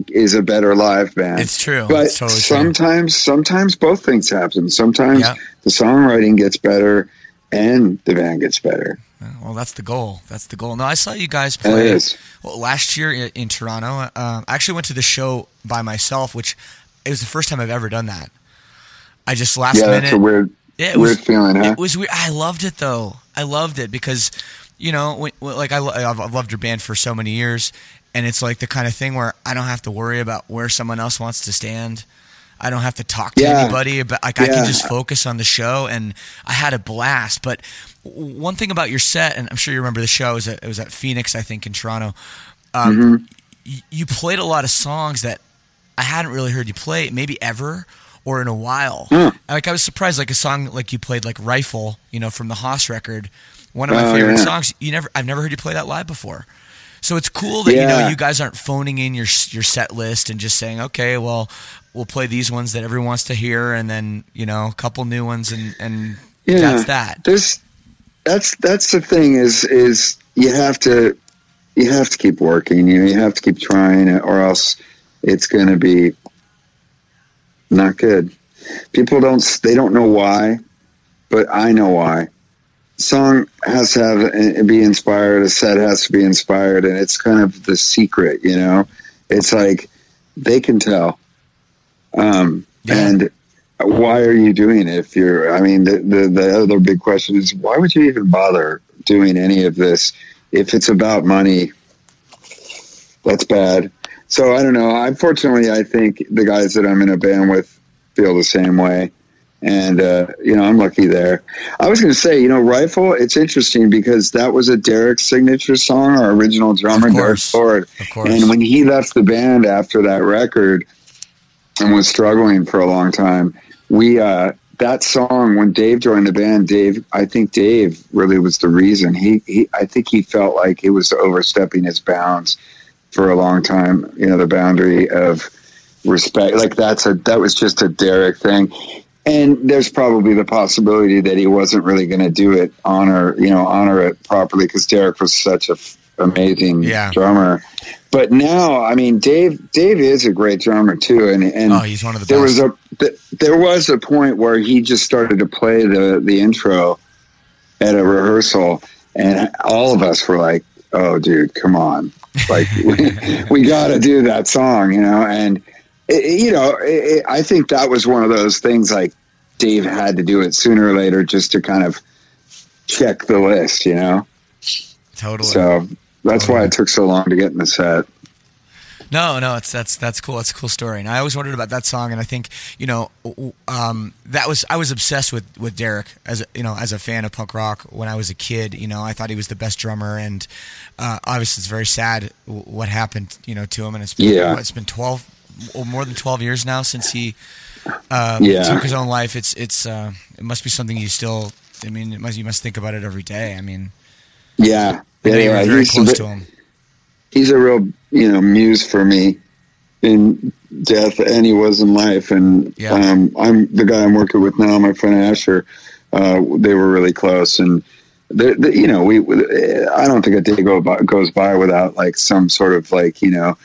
is a better live band. It's true. But it's totally sometimes, true. sometimes both things happen. Sometimes yeah. the songwriting gets better and the band gets better. Well, that's the goal. That's the goal. No, I saw you guys play it is. Well, last year in, in Toronto. Um, I actually went to the show by myself, which it was the first time I've ever done that. I just last yeah, minute. Yeah, that's a weird, it weird was, feeling, huh? It was weird. I loved it, though. I loved it because, you know, when, like I, I've loved your band for so many years. And it's like the kind of thing where I don't have to worry about where someone else wants to stand. I don't have to talk to yeah. anybody, but like yeah. I can just focus on the show, and I had a blast. But one thing about your set, and I'm sure you remember the show, it was at, it was at Phoenix, I think, in Toronto. Um, mm-hmm. y- you played a lot of songs that I hadn't really heard you play, maybe ever or in a while. Mm. Like I was surprised, like a song like you played, like Rifle, you know, from the Haas record, one of my oh, favorite yeah. songs. You never, I've never heard you play that live before. So it's cool that, yeah. you know, you guys aren't phoning in your your set list and just saying, okay, well, we'll play these ones that everyone wants to hear, and then, you know, a couple new ones, and, and yeah. that's that. There's, that's that's the thing is is you have to you have to keep working, you know, you have to keep trying, or else it's going to be not good. People don't they don't know why, but I know why. Song has to have, be inspired, a set has to be inspired, and it's kind of the secret, you know? It's like, they can tell. Um, yeah. And why are you doing it if you're, I mean, the, the, the other big question is, why would you even bother doing any of this? If it's about money, that's bad. So I don't know. Unfortunately, I think the guys that I'm in a band with feel the same way. And, uh, you know, I'm lucky there. I was going to say, you know, Rifle, it's interesting because that was a Derek signature song, our original drummer, Derek Ford. Of course. And when he left the band after that record and was struggling for a long time, we uh, that song, when Dave joined the band, Dave, I think Dave really was the reason. He, he I think he felt like he was overstepping his bounds for a long time, you know, the boundary of respect. Like, that's a that was just a Derek thing. And there's probably the possibility that he wasn't really going to do it honor, you know, honor it properly because Derek was such an f- amazing yeah. drummer. But now, I mean, Dave Dave is a great drummer too, and and oh, he's one of the there best. was a th- there was a point where he just started to play the the intro at a rehearsal, and all of us were like, "Oh, dude, come on! Like, we, we got to do that song," you know, and. It, you know, it, it, I think that was one of those things like Dave had to do it sooner or later just to kind of check the list, you know? Totally. So that's totally. why it took so long to get in the set. No, no, it's that's that's cool. That's a cool story. And I always wondered about that song. And I think, you know, um, that was I was obsessed with, with Derek as a, you know, as a fan of punk rock when I was a kid. You know, I thought he was the best drummer. And uh, obviously, it's very sad what happened, you know, to him. And it's been, yeah. it's been twelve. Well, more than twelve years now since he um, yeah. took his own life. It's it's uh, it must be something you still I mean, it must, you must think about it every day. I mean, yeah, yeah, yeah. Very he's, close a bit, to him. He's a real, you know, muse for me in death, and he was in life. And yeah. um, I'm the guy I'm working with now, my friend Asher. Uh, they were really close, and they, they, you know, we. I don't think a day go by, goes by without like some sort of like, you know,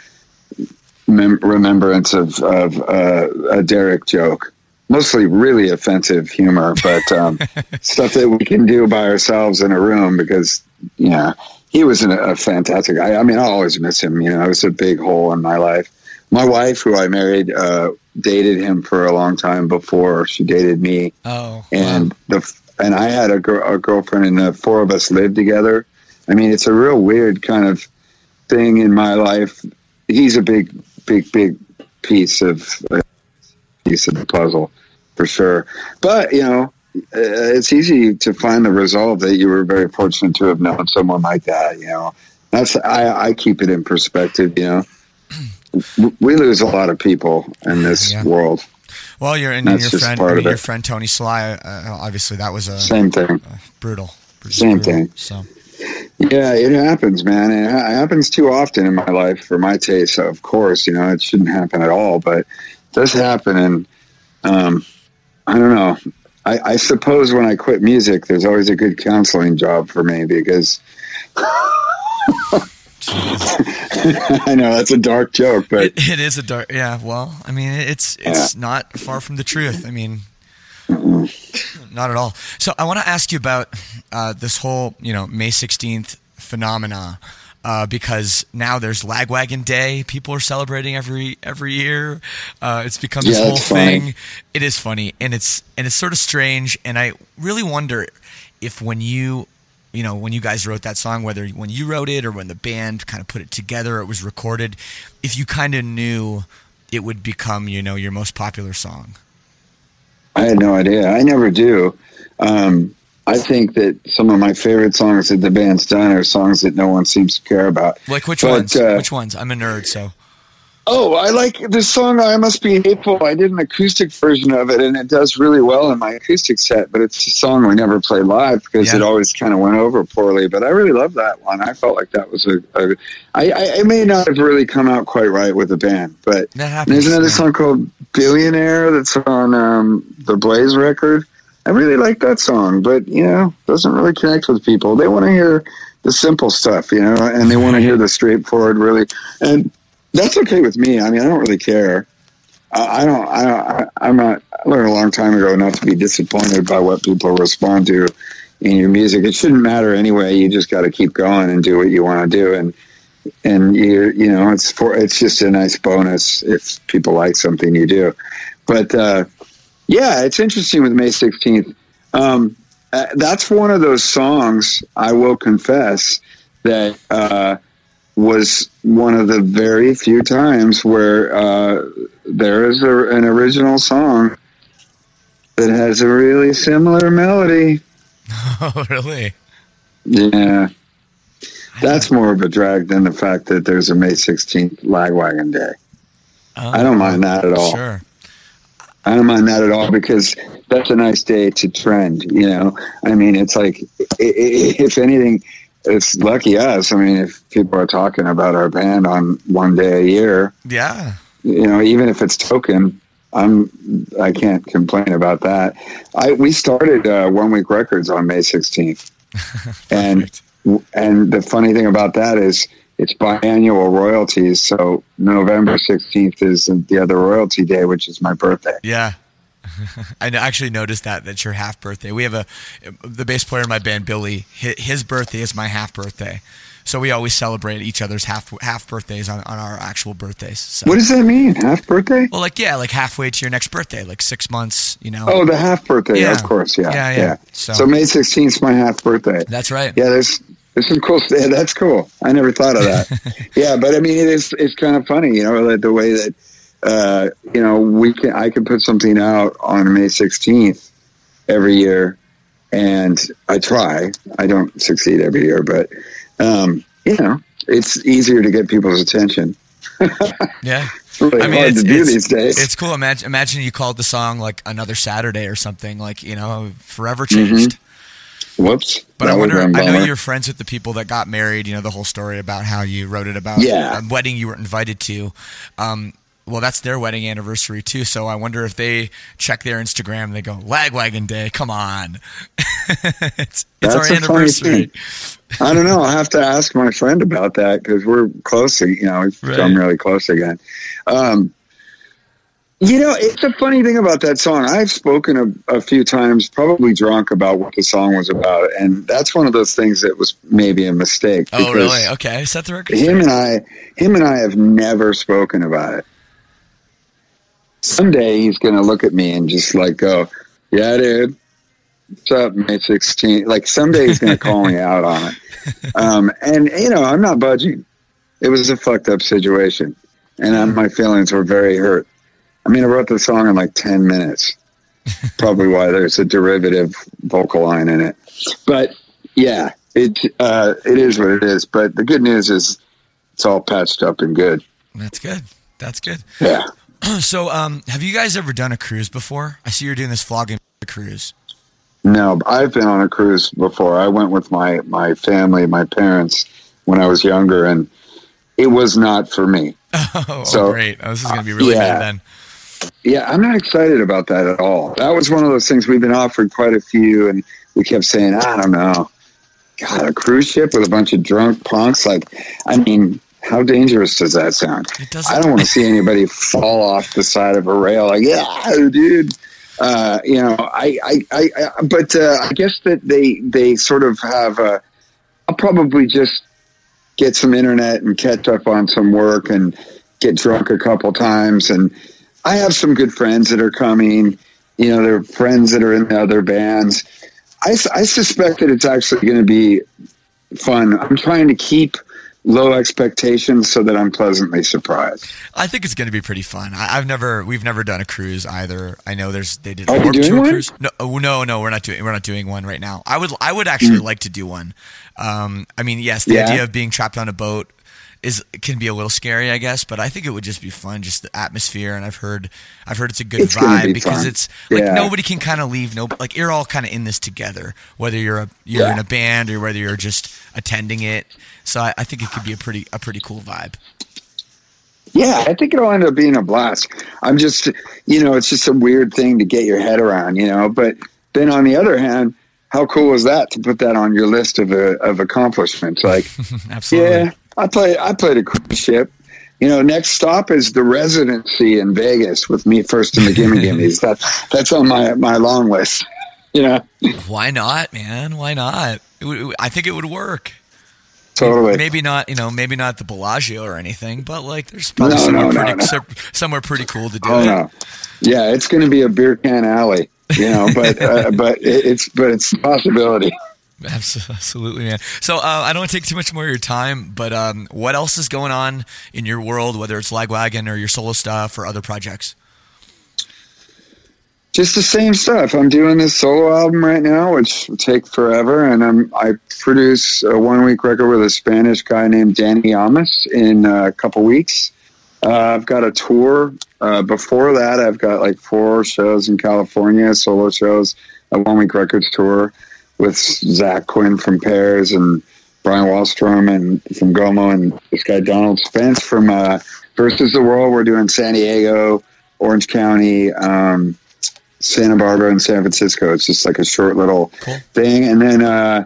mem- remembrance of of uh, a Derek joke. Mostly really offensive humor, but um, stuff that we can do by ourselves in a room because, you know, he was an, a fantastic guy. I mean, I'll always miss him. You know, it was a big hole in my life. My wife, who I married, uh, dated him for a long time before she dated me. Oh, and wow. the and I had a, gr- a girlfriend, and the four of us lived together. I mean, it's a real weird kind of thing in my life. He's a big, big, big piece of uh, piece of the puzzle. For sure. But, you know, it's easy to find the resolve that you were very fortunate to have known someone like that, you know. That's I, I keep it in perspective, you know. We lose a lot of people in this yeah. world. Well, you're and your friend, I mean, your friend Tony Sly, uh, obviously that was a... Same thing. Uh, brutal. brutal. Same brutal, thing. So. Yeah, it happens, man. It happens too often in my life for my taste, of course. You know, it shouldn't happen at all, but it does happen, and... Um, I don't know. I, I suppose when I quit music, there's always a good counseling job for me because I know that's a dark joke, but it, it is a dark. Yeah. Well, I mean, it's, it's yeah. not far from the truth. I mean, mm-mm. not at all. So I want to ask you about, uh, this whole, you know, May sixteenth phenomena, uh, because now there's Lagwagon Day. People are celebrating every, every year. Uh, it's become this yeah, whole thing. Funny. It is funny. And it's, and it's sort of strange. And I really wonder if when you, you know, when you guys wrote that song, whether when you wrote it or when the band kind of put it together, it was recorded, if you kind of knew it would become, you know, your most popular song. I had no idea. I never do. Um, I think that some of my favorite songs that the band's done are songs that no one seems to care about. Like which but, ones? Uh, which ones? I'm a nerd, so. Oh, I like this song, I Must Be Hateful. I did an acoustic version of it, and it does really well in my acoustic set, but it's a song we never play live because yeah. it always kind of went over poorly. But I really love that one. I felt like that was a... a I, I it may not have really come out quite right with the band, but there's another yeah. song called Billionaire that's on um, the Blaze record. I really like that song, but, you know, doesn't really connect with people. They want to hear the simple stuff, you know, and they want to hear the straightforward, really. And that's okay with me. I mean, I don't really care. I, I don't, I don't, I'm not, I learned a long time ago not to be disappointed by what people respond to in your music. It shouldn't matter anyway. You just got to keep going and do what you want to do. And, and you, you know, it's for, it's just a nice bonus if people like something you do. But, uh, yeah, it's interesting with May sixteenth. Um, uh, that's one of those songs, I will confess, that uh, was one of the very few times where uh, there is a, an original song that has a really similar melody. Oh, really? Yeah. That's more of a drag than the fact that there's a May sixteenth Lagwagon Day. Oh, I don't mind that at all. Sure. I don't mind that at all because that's a nice day to trend, you know. I mean, it's like, if anything, it's lucky us. I mean, if people are talking about our band on one day a year, yeah, you know, even if it's token, I'm I can't complain about that. I we started uh, One Week Records on May sixteenth, and and the funny thing about that is it's biannual royalties, so November sixteenth is the other royalty day, which is my birthday. Yeah. I actually noticed that, that's your half birthday. We have a, the bass player in my band, Billy, his birthday is my half birthday. So we always celebrate each other's half half birthdays on, on our actual birthdays. So. What does that mean? Half birthday? Well, like, yeah, like halfway to your next birthday, like six months, you know. Oh, the half birthday, yeah. of course, yeah. Yeah, yeah. yeah. So, so May sixteenth is my half birthday. That's right. Yeah, there's... There's some cool stuff. Yeah, that's cool. I never thought of that. Yeah, but I mean, it is, it's kind of funny, you know, like the way that, uh, you know, we can, I can put something out on May sixteenth every year, and I try. I don't succeed every year, but, um, you know, it's easier to get people's attention. Yeah. It's really I mean, hard it's, to do it's, these days. It's cool. Imagine, imagine you called the song like Another Saturday or something, like, you know, forever changed. Mm-hmm. Whoops. But I wonder, I know you're friends with the people that got married, you know, the whole story about how you wrote it about yeah. a wedding you were invited to. Um, well, that's their wedding anniversary too. So I wonder if they check their Instagram and they go, Lagwagon Day, come on. it's it's our anniversary. I don't know. I'll have to ask my friend about that because we're close. You know, right. So I'm really close again. Um, You know, it's a funny thing about that song. I've spoken a, a few times, probably drunk, about what the song was about, and that's one of those things that was maybe a mistake. Oh, really? Okay, set the record straight. Him and I, him and I have never spoken about it. Someday he's going to look at me and just like go, "Yeah, dude, what's up, May sixteenth?" Like someday he's going to call me out on it. Um, and you know, I'm not budging. It was a fucked up situation, and I, my feelings were very hurt. I mean, I wrote the song in like ten minutes, probably why there's a derivative vocal line in it. But yeah, it, uh, it is what it is. But the good news is it's all patched up and good. That's good. That's good. Yeah. So um, have you guys ever done a cruise before? I see you're doing this vlogging cruise. No, I've been on a cruise before. I went with my, my family, my parents, when I was younger, and it was not for me. Oh, so, great. Oh, this is going to be really uh, yeah. good then. Yeah, I'm not excited about that at all. That was one of those things we've been offered quite a few, and we kept saying, I don't know. God, a cruise ship with a bunch of drunk punks? Like, I mean, how dangerous does that sound? It doesn't. I don't want to see anybody fall off the side of a rail like, yeah, dude. Uh, you know, I, I, I, I but uh, I guess that they, they sort of have a, I'll probably just get some internet and catch up on some work and get drunk a couple times, and I have some good friends that are coming. You know, there are friends that are in the other bands. I, I suspect that it's actually going to be fun. I'm trying to keep low expectations so that I'm pleasantly surprised. I think it's going to be pretty fun. I, I've never, we've never done a cruise either. I know there's, they did. Are you doing one? Cruise. No, oh, no, no, we're not doing, we're not doing one right now. I would, I would actually mm. like to do one. Um, I mean, yes, the yeah. idea of being trapped on a boat is can be a little scary, I guess, but I think it would just be fun, just the atmosphere. And I've heard, I've heard it's a good it's vibe be because fun. It's like yeah. nobody can kind of leave. No, like you're all kind of in this together, whether you're a you're yeah. in a band or whether you're just attending it. So I, I think it could be a pretty a pretty cool vibe. Yeah, I think it'll end up being a blast. I'm just, you know, it's just a weird thing to get your head around, you know. But then on the other hand, how cool is that to put that on your list of a, of accomplishments? Like, absolutely. Yeah. I played I played a cruise ship. You know, next stop is the residency in Vegas with Me First and the Gimme Gimmies. That's that's on my, my long list. You know? Why not, man? Why not? It would, I think it would work. Totally. Maybe not, you know, maybe not the Bellagio or anything, but like there's probably no, somewhere, no, pretty, no, no. somewhere pretty cool to do oh, it. No. Yeah, it's going to be a beer can alley, you know, but uh, but it's but it's a possibility. Absolutely, man. So uh, I don't want to take too much more of your time, but um, what else is going on in your world, whether it's Lagwagon or your solo stuff or other projects? Just the same stuff. I'm doing this solo album right now, which will take forever, and I'm, I produce a one-week record with a Spanish guy named Danny Amas in a couple weeks. Uh, I've got a tour. Uh, before that, I've got like four shows in California, solo shows, a one-week records tour with Zach Quinn from Pears and Brian Wallstrom and from Gomo and this guy Donald Spence from uh, Versus the World. We're doing San Diego, Orange County, um, Santa Barbara, and San Francisco. It's just like a short little okay. thing. And then uh,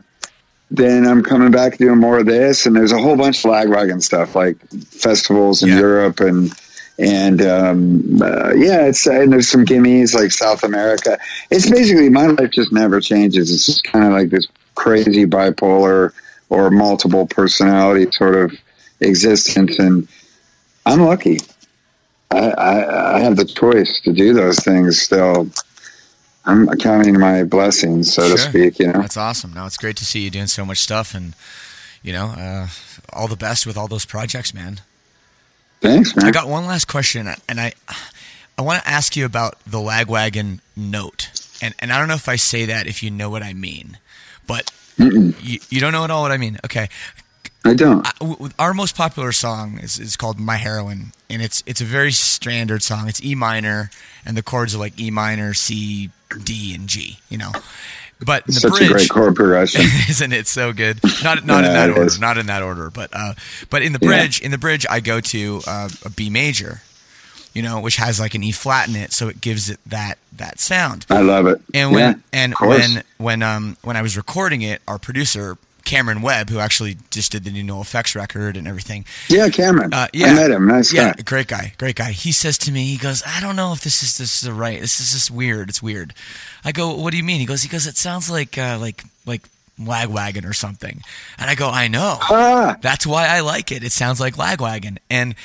then I'm coming back doing more of this, and there's a whole bunch of Lagwagon stuff, like festivals in yeah. Europe and and um uh, yeah it's and there's some gimmies like South America. It's basically my life just never changes. It's just kind of like this crazy bipolar or multiple personality sort of existence, and I'm lucky I I, I have the choice to do those things still. I'm counting my blessings, so sure. to speak, you know. That's awesome. No, it's great to see you doing so much stuff, and you know uh all the best with all those projects, man. Thanks, man. I got one last question, and I I want to ask you about the Lagwagon note. And and I don't know if I say that if you know what I mean, but you, you don't know at all what I mean. Okay. I don't. I, our most popular song is, is called My Heroine, and it's it's a very standard song. It's E minor, and the chords are like E minor, C, D, and G, you know. But in the such bridge, a great chord progression, isn't it? So good. Not not yeah, in that order, is. not in that order. But uh, but in the bridge, yeah. in the bridge, I go to uh, a B major, you know, which has like an E flat in it, so it gives it that that sound. I love it. And when yeah, and when when um when I was recording it, our producer Cameron Webb, who actually just did the new No Effects record and everything. Yeah, Cameron. Uh, yeah, I met him. Nice yeah, guy. Yeah, great guy. Great guy. He says to me, he goes, I don't know if this is this is the right. This is just weird. It's weird. I go, what do you mean? He goes, he goes, it sounds like uh, like like Lagwagon or something. And I go, I know. Ah. That's why I like it. It sounds like Lagwagon. And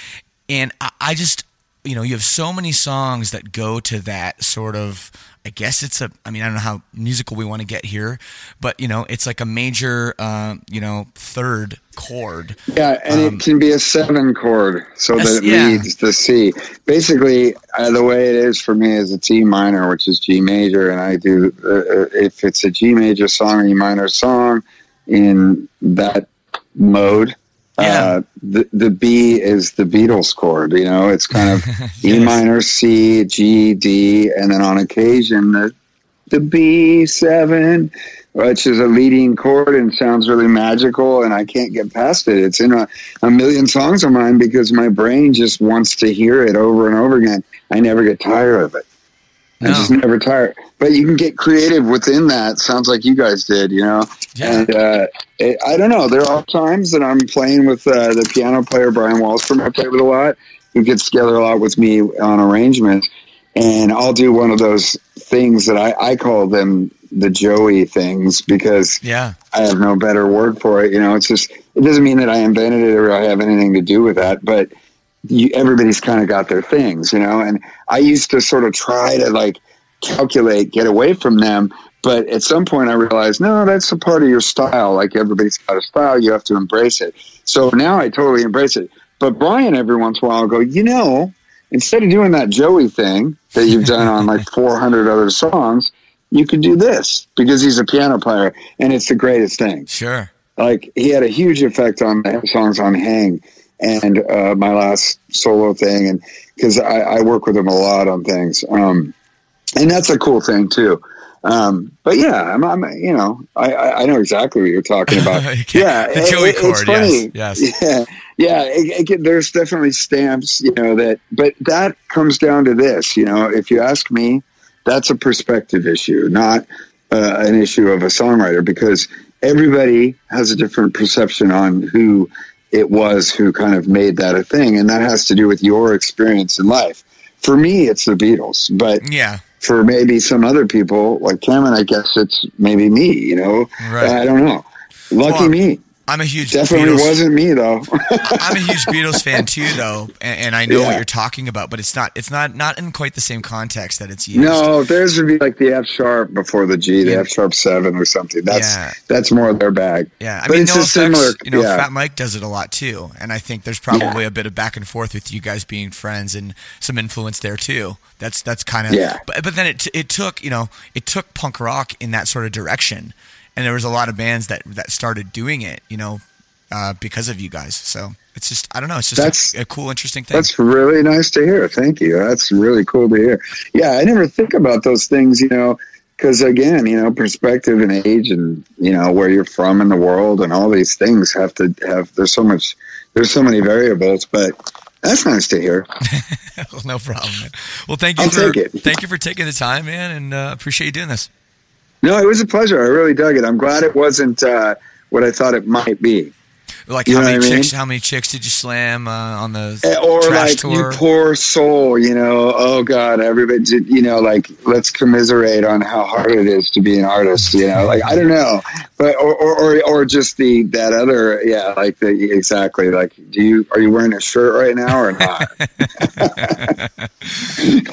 and I, I just, you know, you have so many songs that go to that sort of. I guess it's a, I mean, I don't know how musical we want to get here, but, you know, it's like a major, uh, you know, third chord. Yeah, and um, it can be a seven chord so that it yeah. leads to C. Basically, uh, the way it is for me is it's E minor, which is G major, and I do, uh, if it's a G major song or E minor song in that mode, yeah. uh, the, the B is the Beatles chord, you know, it's kind of yes. E minor, C, G, D, and then on occasion the, the B seven, which is a leading chord and sounds really magical, and I can't get past it. It's in a, a million songs of mine because my brain just wants to hear it over and over again. I never get tired of it. No. I just never tired. But you can get creative within that. Sounds like you guys did, you know? Yeah. And uh, it, I don't know. There are times that I'm playing with uh, the piano player, Brian Wallstrom, I play with a lot. He gets together a lot with me on arrangements. And I'll do one of those things that I, I call them the Joey things because yeah. I have no better word for it. You know, it's just, it doesn't mean that I invented it or I have anything to do with that, but You, everybody's kind of got their things, you know, and I used to sort of try to like calculate, get away from them. But at some point I realized, no, that's a part of your style. Like everybody's got a style. You have to embrace it. So now I totally embrace it. But Brian, every once in a while, I'll go, you know, instead of doing that Joey thing that you've done on like four hundred other songs, you could do this because he's a piano player and it's the greatest thing. Sure. Like he had a huge effect on the songs on Hang. And uh, my last solo thing, and because I, I work with him a lot on things, um, and that's a cool thing too. Um, but yeah, I'm, I'm you know, I, I know exactly what you're talking about. yeah, the Joey it, it, chord, funny. yes, yes, yeah, yeah. It, it, there's definitely stamps, you know that, but that comes down to this, you know. If you ask me, that's a perspective issue, not uh, an issue of a songwriter, because everybody has a different perception on who. It was who kind of made that a thing, and that has to do with your experience in life. For me, it's the Beatles, but yeah. for maybe some other people like Cameron, I guess it's maybe me. You know, right. I don't know. Lucky well, me. I'm a huge definitely Beatles. Wasn't me though. I'm a huge Beatles fan too, though, and, and I know yeah. what you're talking about, but it's not. It's not not in quite the same context that it's used. No, theirs would be like the F sharp before the G, the yeah. F sharp seven or something. That's yeah. that's more their bag. Yeah, I but mean, it's no effects, similar. You know, yeah. Fat Mike does it a lot too, and I think there's probably yeah. a bit of back and forth with you guys being friends and some influence there too. That's that's kind of. Yeah. But but then it it took you know it took punk rock in that sort of direction. And there was a lot of bands that, that started doing it, you know, uh, because of you guys. So it's just, I don't know. It's just a, a cool, interesting thing. That's really nice to hear. Thank you. That's really cool to hear. Yeah. I never think about those things, you know, cause again, you know, perspective and age and, you know, where you're from in the world and all these things have to have, there's so much, there's so many variables, but that's nice to hear. Well, no problem, man. Well, thank you. I'll for, take it. Thank you for taking the time, man. And uh, appreciate you doing this. No, it was a pleasure. I really dug it. I'm glad it wasn't uh, what I thought it might be. Like you how many chicks? I mean? How many chicks did you slam uh, on the or trash like tour? You poor soul? You know, oh God, everybody. You know, like let's commiserate on how hard it is to be an artist. You know, like I don't know, but or or, or just the that other yeah, like the, exactly. Like, do you are you wearing a shirt right now or not?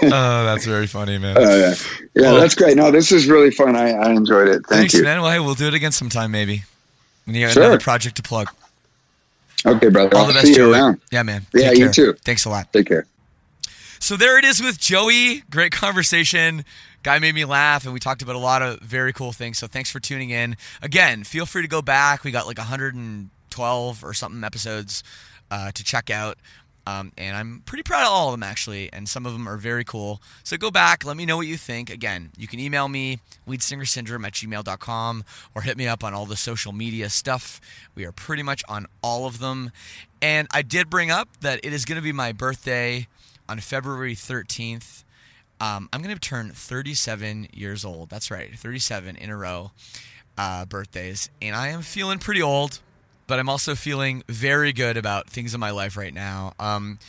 Oh, that's very funny, man. Oh, yeah, yeah, well, that's great. No, this is really fun. I, I enjoyed it. Thank thanks, you, man. Well, hey, we'll do it again sometime, maybe. When you got sure. another project to plug. Okay, brother. All the I'll best, see you Joey. Around. Yeah, man. Yeah, you too. Thanks a lot. Take care. So there it is with Joey. Great conversation. Guy made me laugh, and we talked about a lot of very cool things. So thanks for tuning in. Again, feel free to go back. We got like one hundred and twelve or something episodes uh, to check out. Um, and I'm pretty proud of all of them, actually, and some of them are very cool. So go back. Let me know what you think. Again, you can email me, weed singer syndrome at gmail dot com, or hit me up on all the social media stuff. We are pretty much on all of them. And I did bring up that it is going to be my birthday on February thirteenth. Um, I'm going to turn thirty-seven years old. That's right, thirty-seven in a row uh, birthdays. And I am feeling pretty old. But I'm also feeling very good about things in my life right now. Um,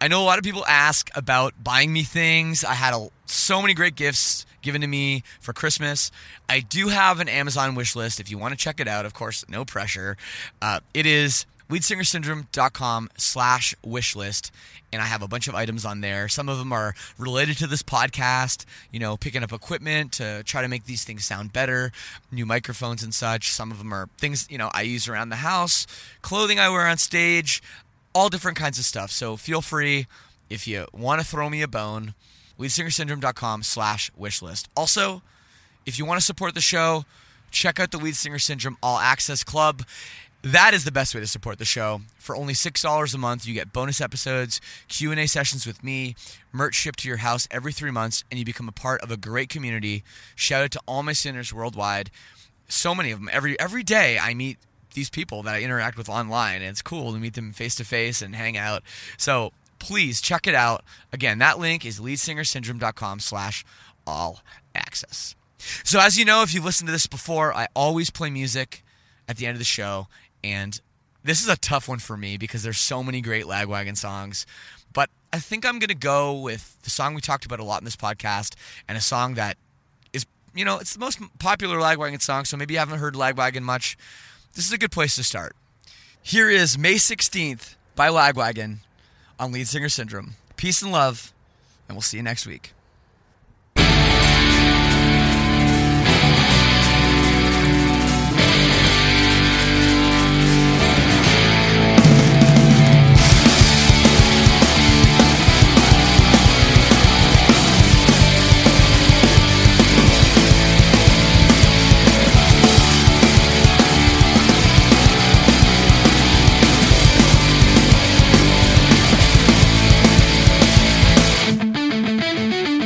I know a lot of people ask about buying me things. I had a, so many great gifts given to me for Christmas. I do have an Amazon wish list. If you want to check it out, of course, no pressure. Uh, it is weed singer syndrome dot com slash wish list. And I have a bunch of items on there. Some of them are related to this podcast, you know, picking up equipment to try to make these things sound better, new microphones and such. Some of them are things, you know, I use around the house, clothing I wear on stage, all different kinds of stuff. So feel free if you want to throw me a bone, weed singer syndrome dot com slash wish list. Also, if you want to support the show, check out the Weed Singer Syndrome All Access Club. That is the best way to support the show. For only six dollars a month, you get bonus episodes, Q and A sessions with me, merch shipped to your house every three months, and you become a part of a great community. Shout out to all my sinners worldwide. So many of them. Every every day I meet these people that I interact with online, and it's cool to meet them face-to-face and hang out. So please check it out. Again, that link is lead singer syndrome dot com slash all access. So as you know, if you've listened to this before, I always play music at the end of the show. And this is a tough one for me because there's so many great Lagwagon songs. But I think I'm going to go with the song we talked about a lot in this podcast and a song that is, you know, it's the most popular Lagwagon song, so maybe you haven't heard Lagwagon much. This is a good place to start. Here is May sixteenth by Lagwagon on Lead Singer Syndrome. Peace and love, and we'll see you next week. Thank you.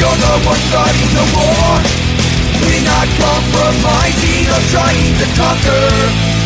You're the one starting the war. We're not compromising or trying to conquer.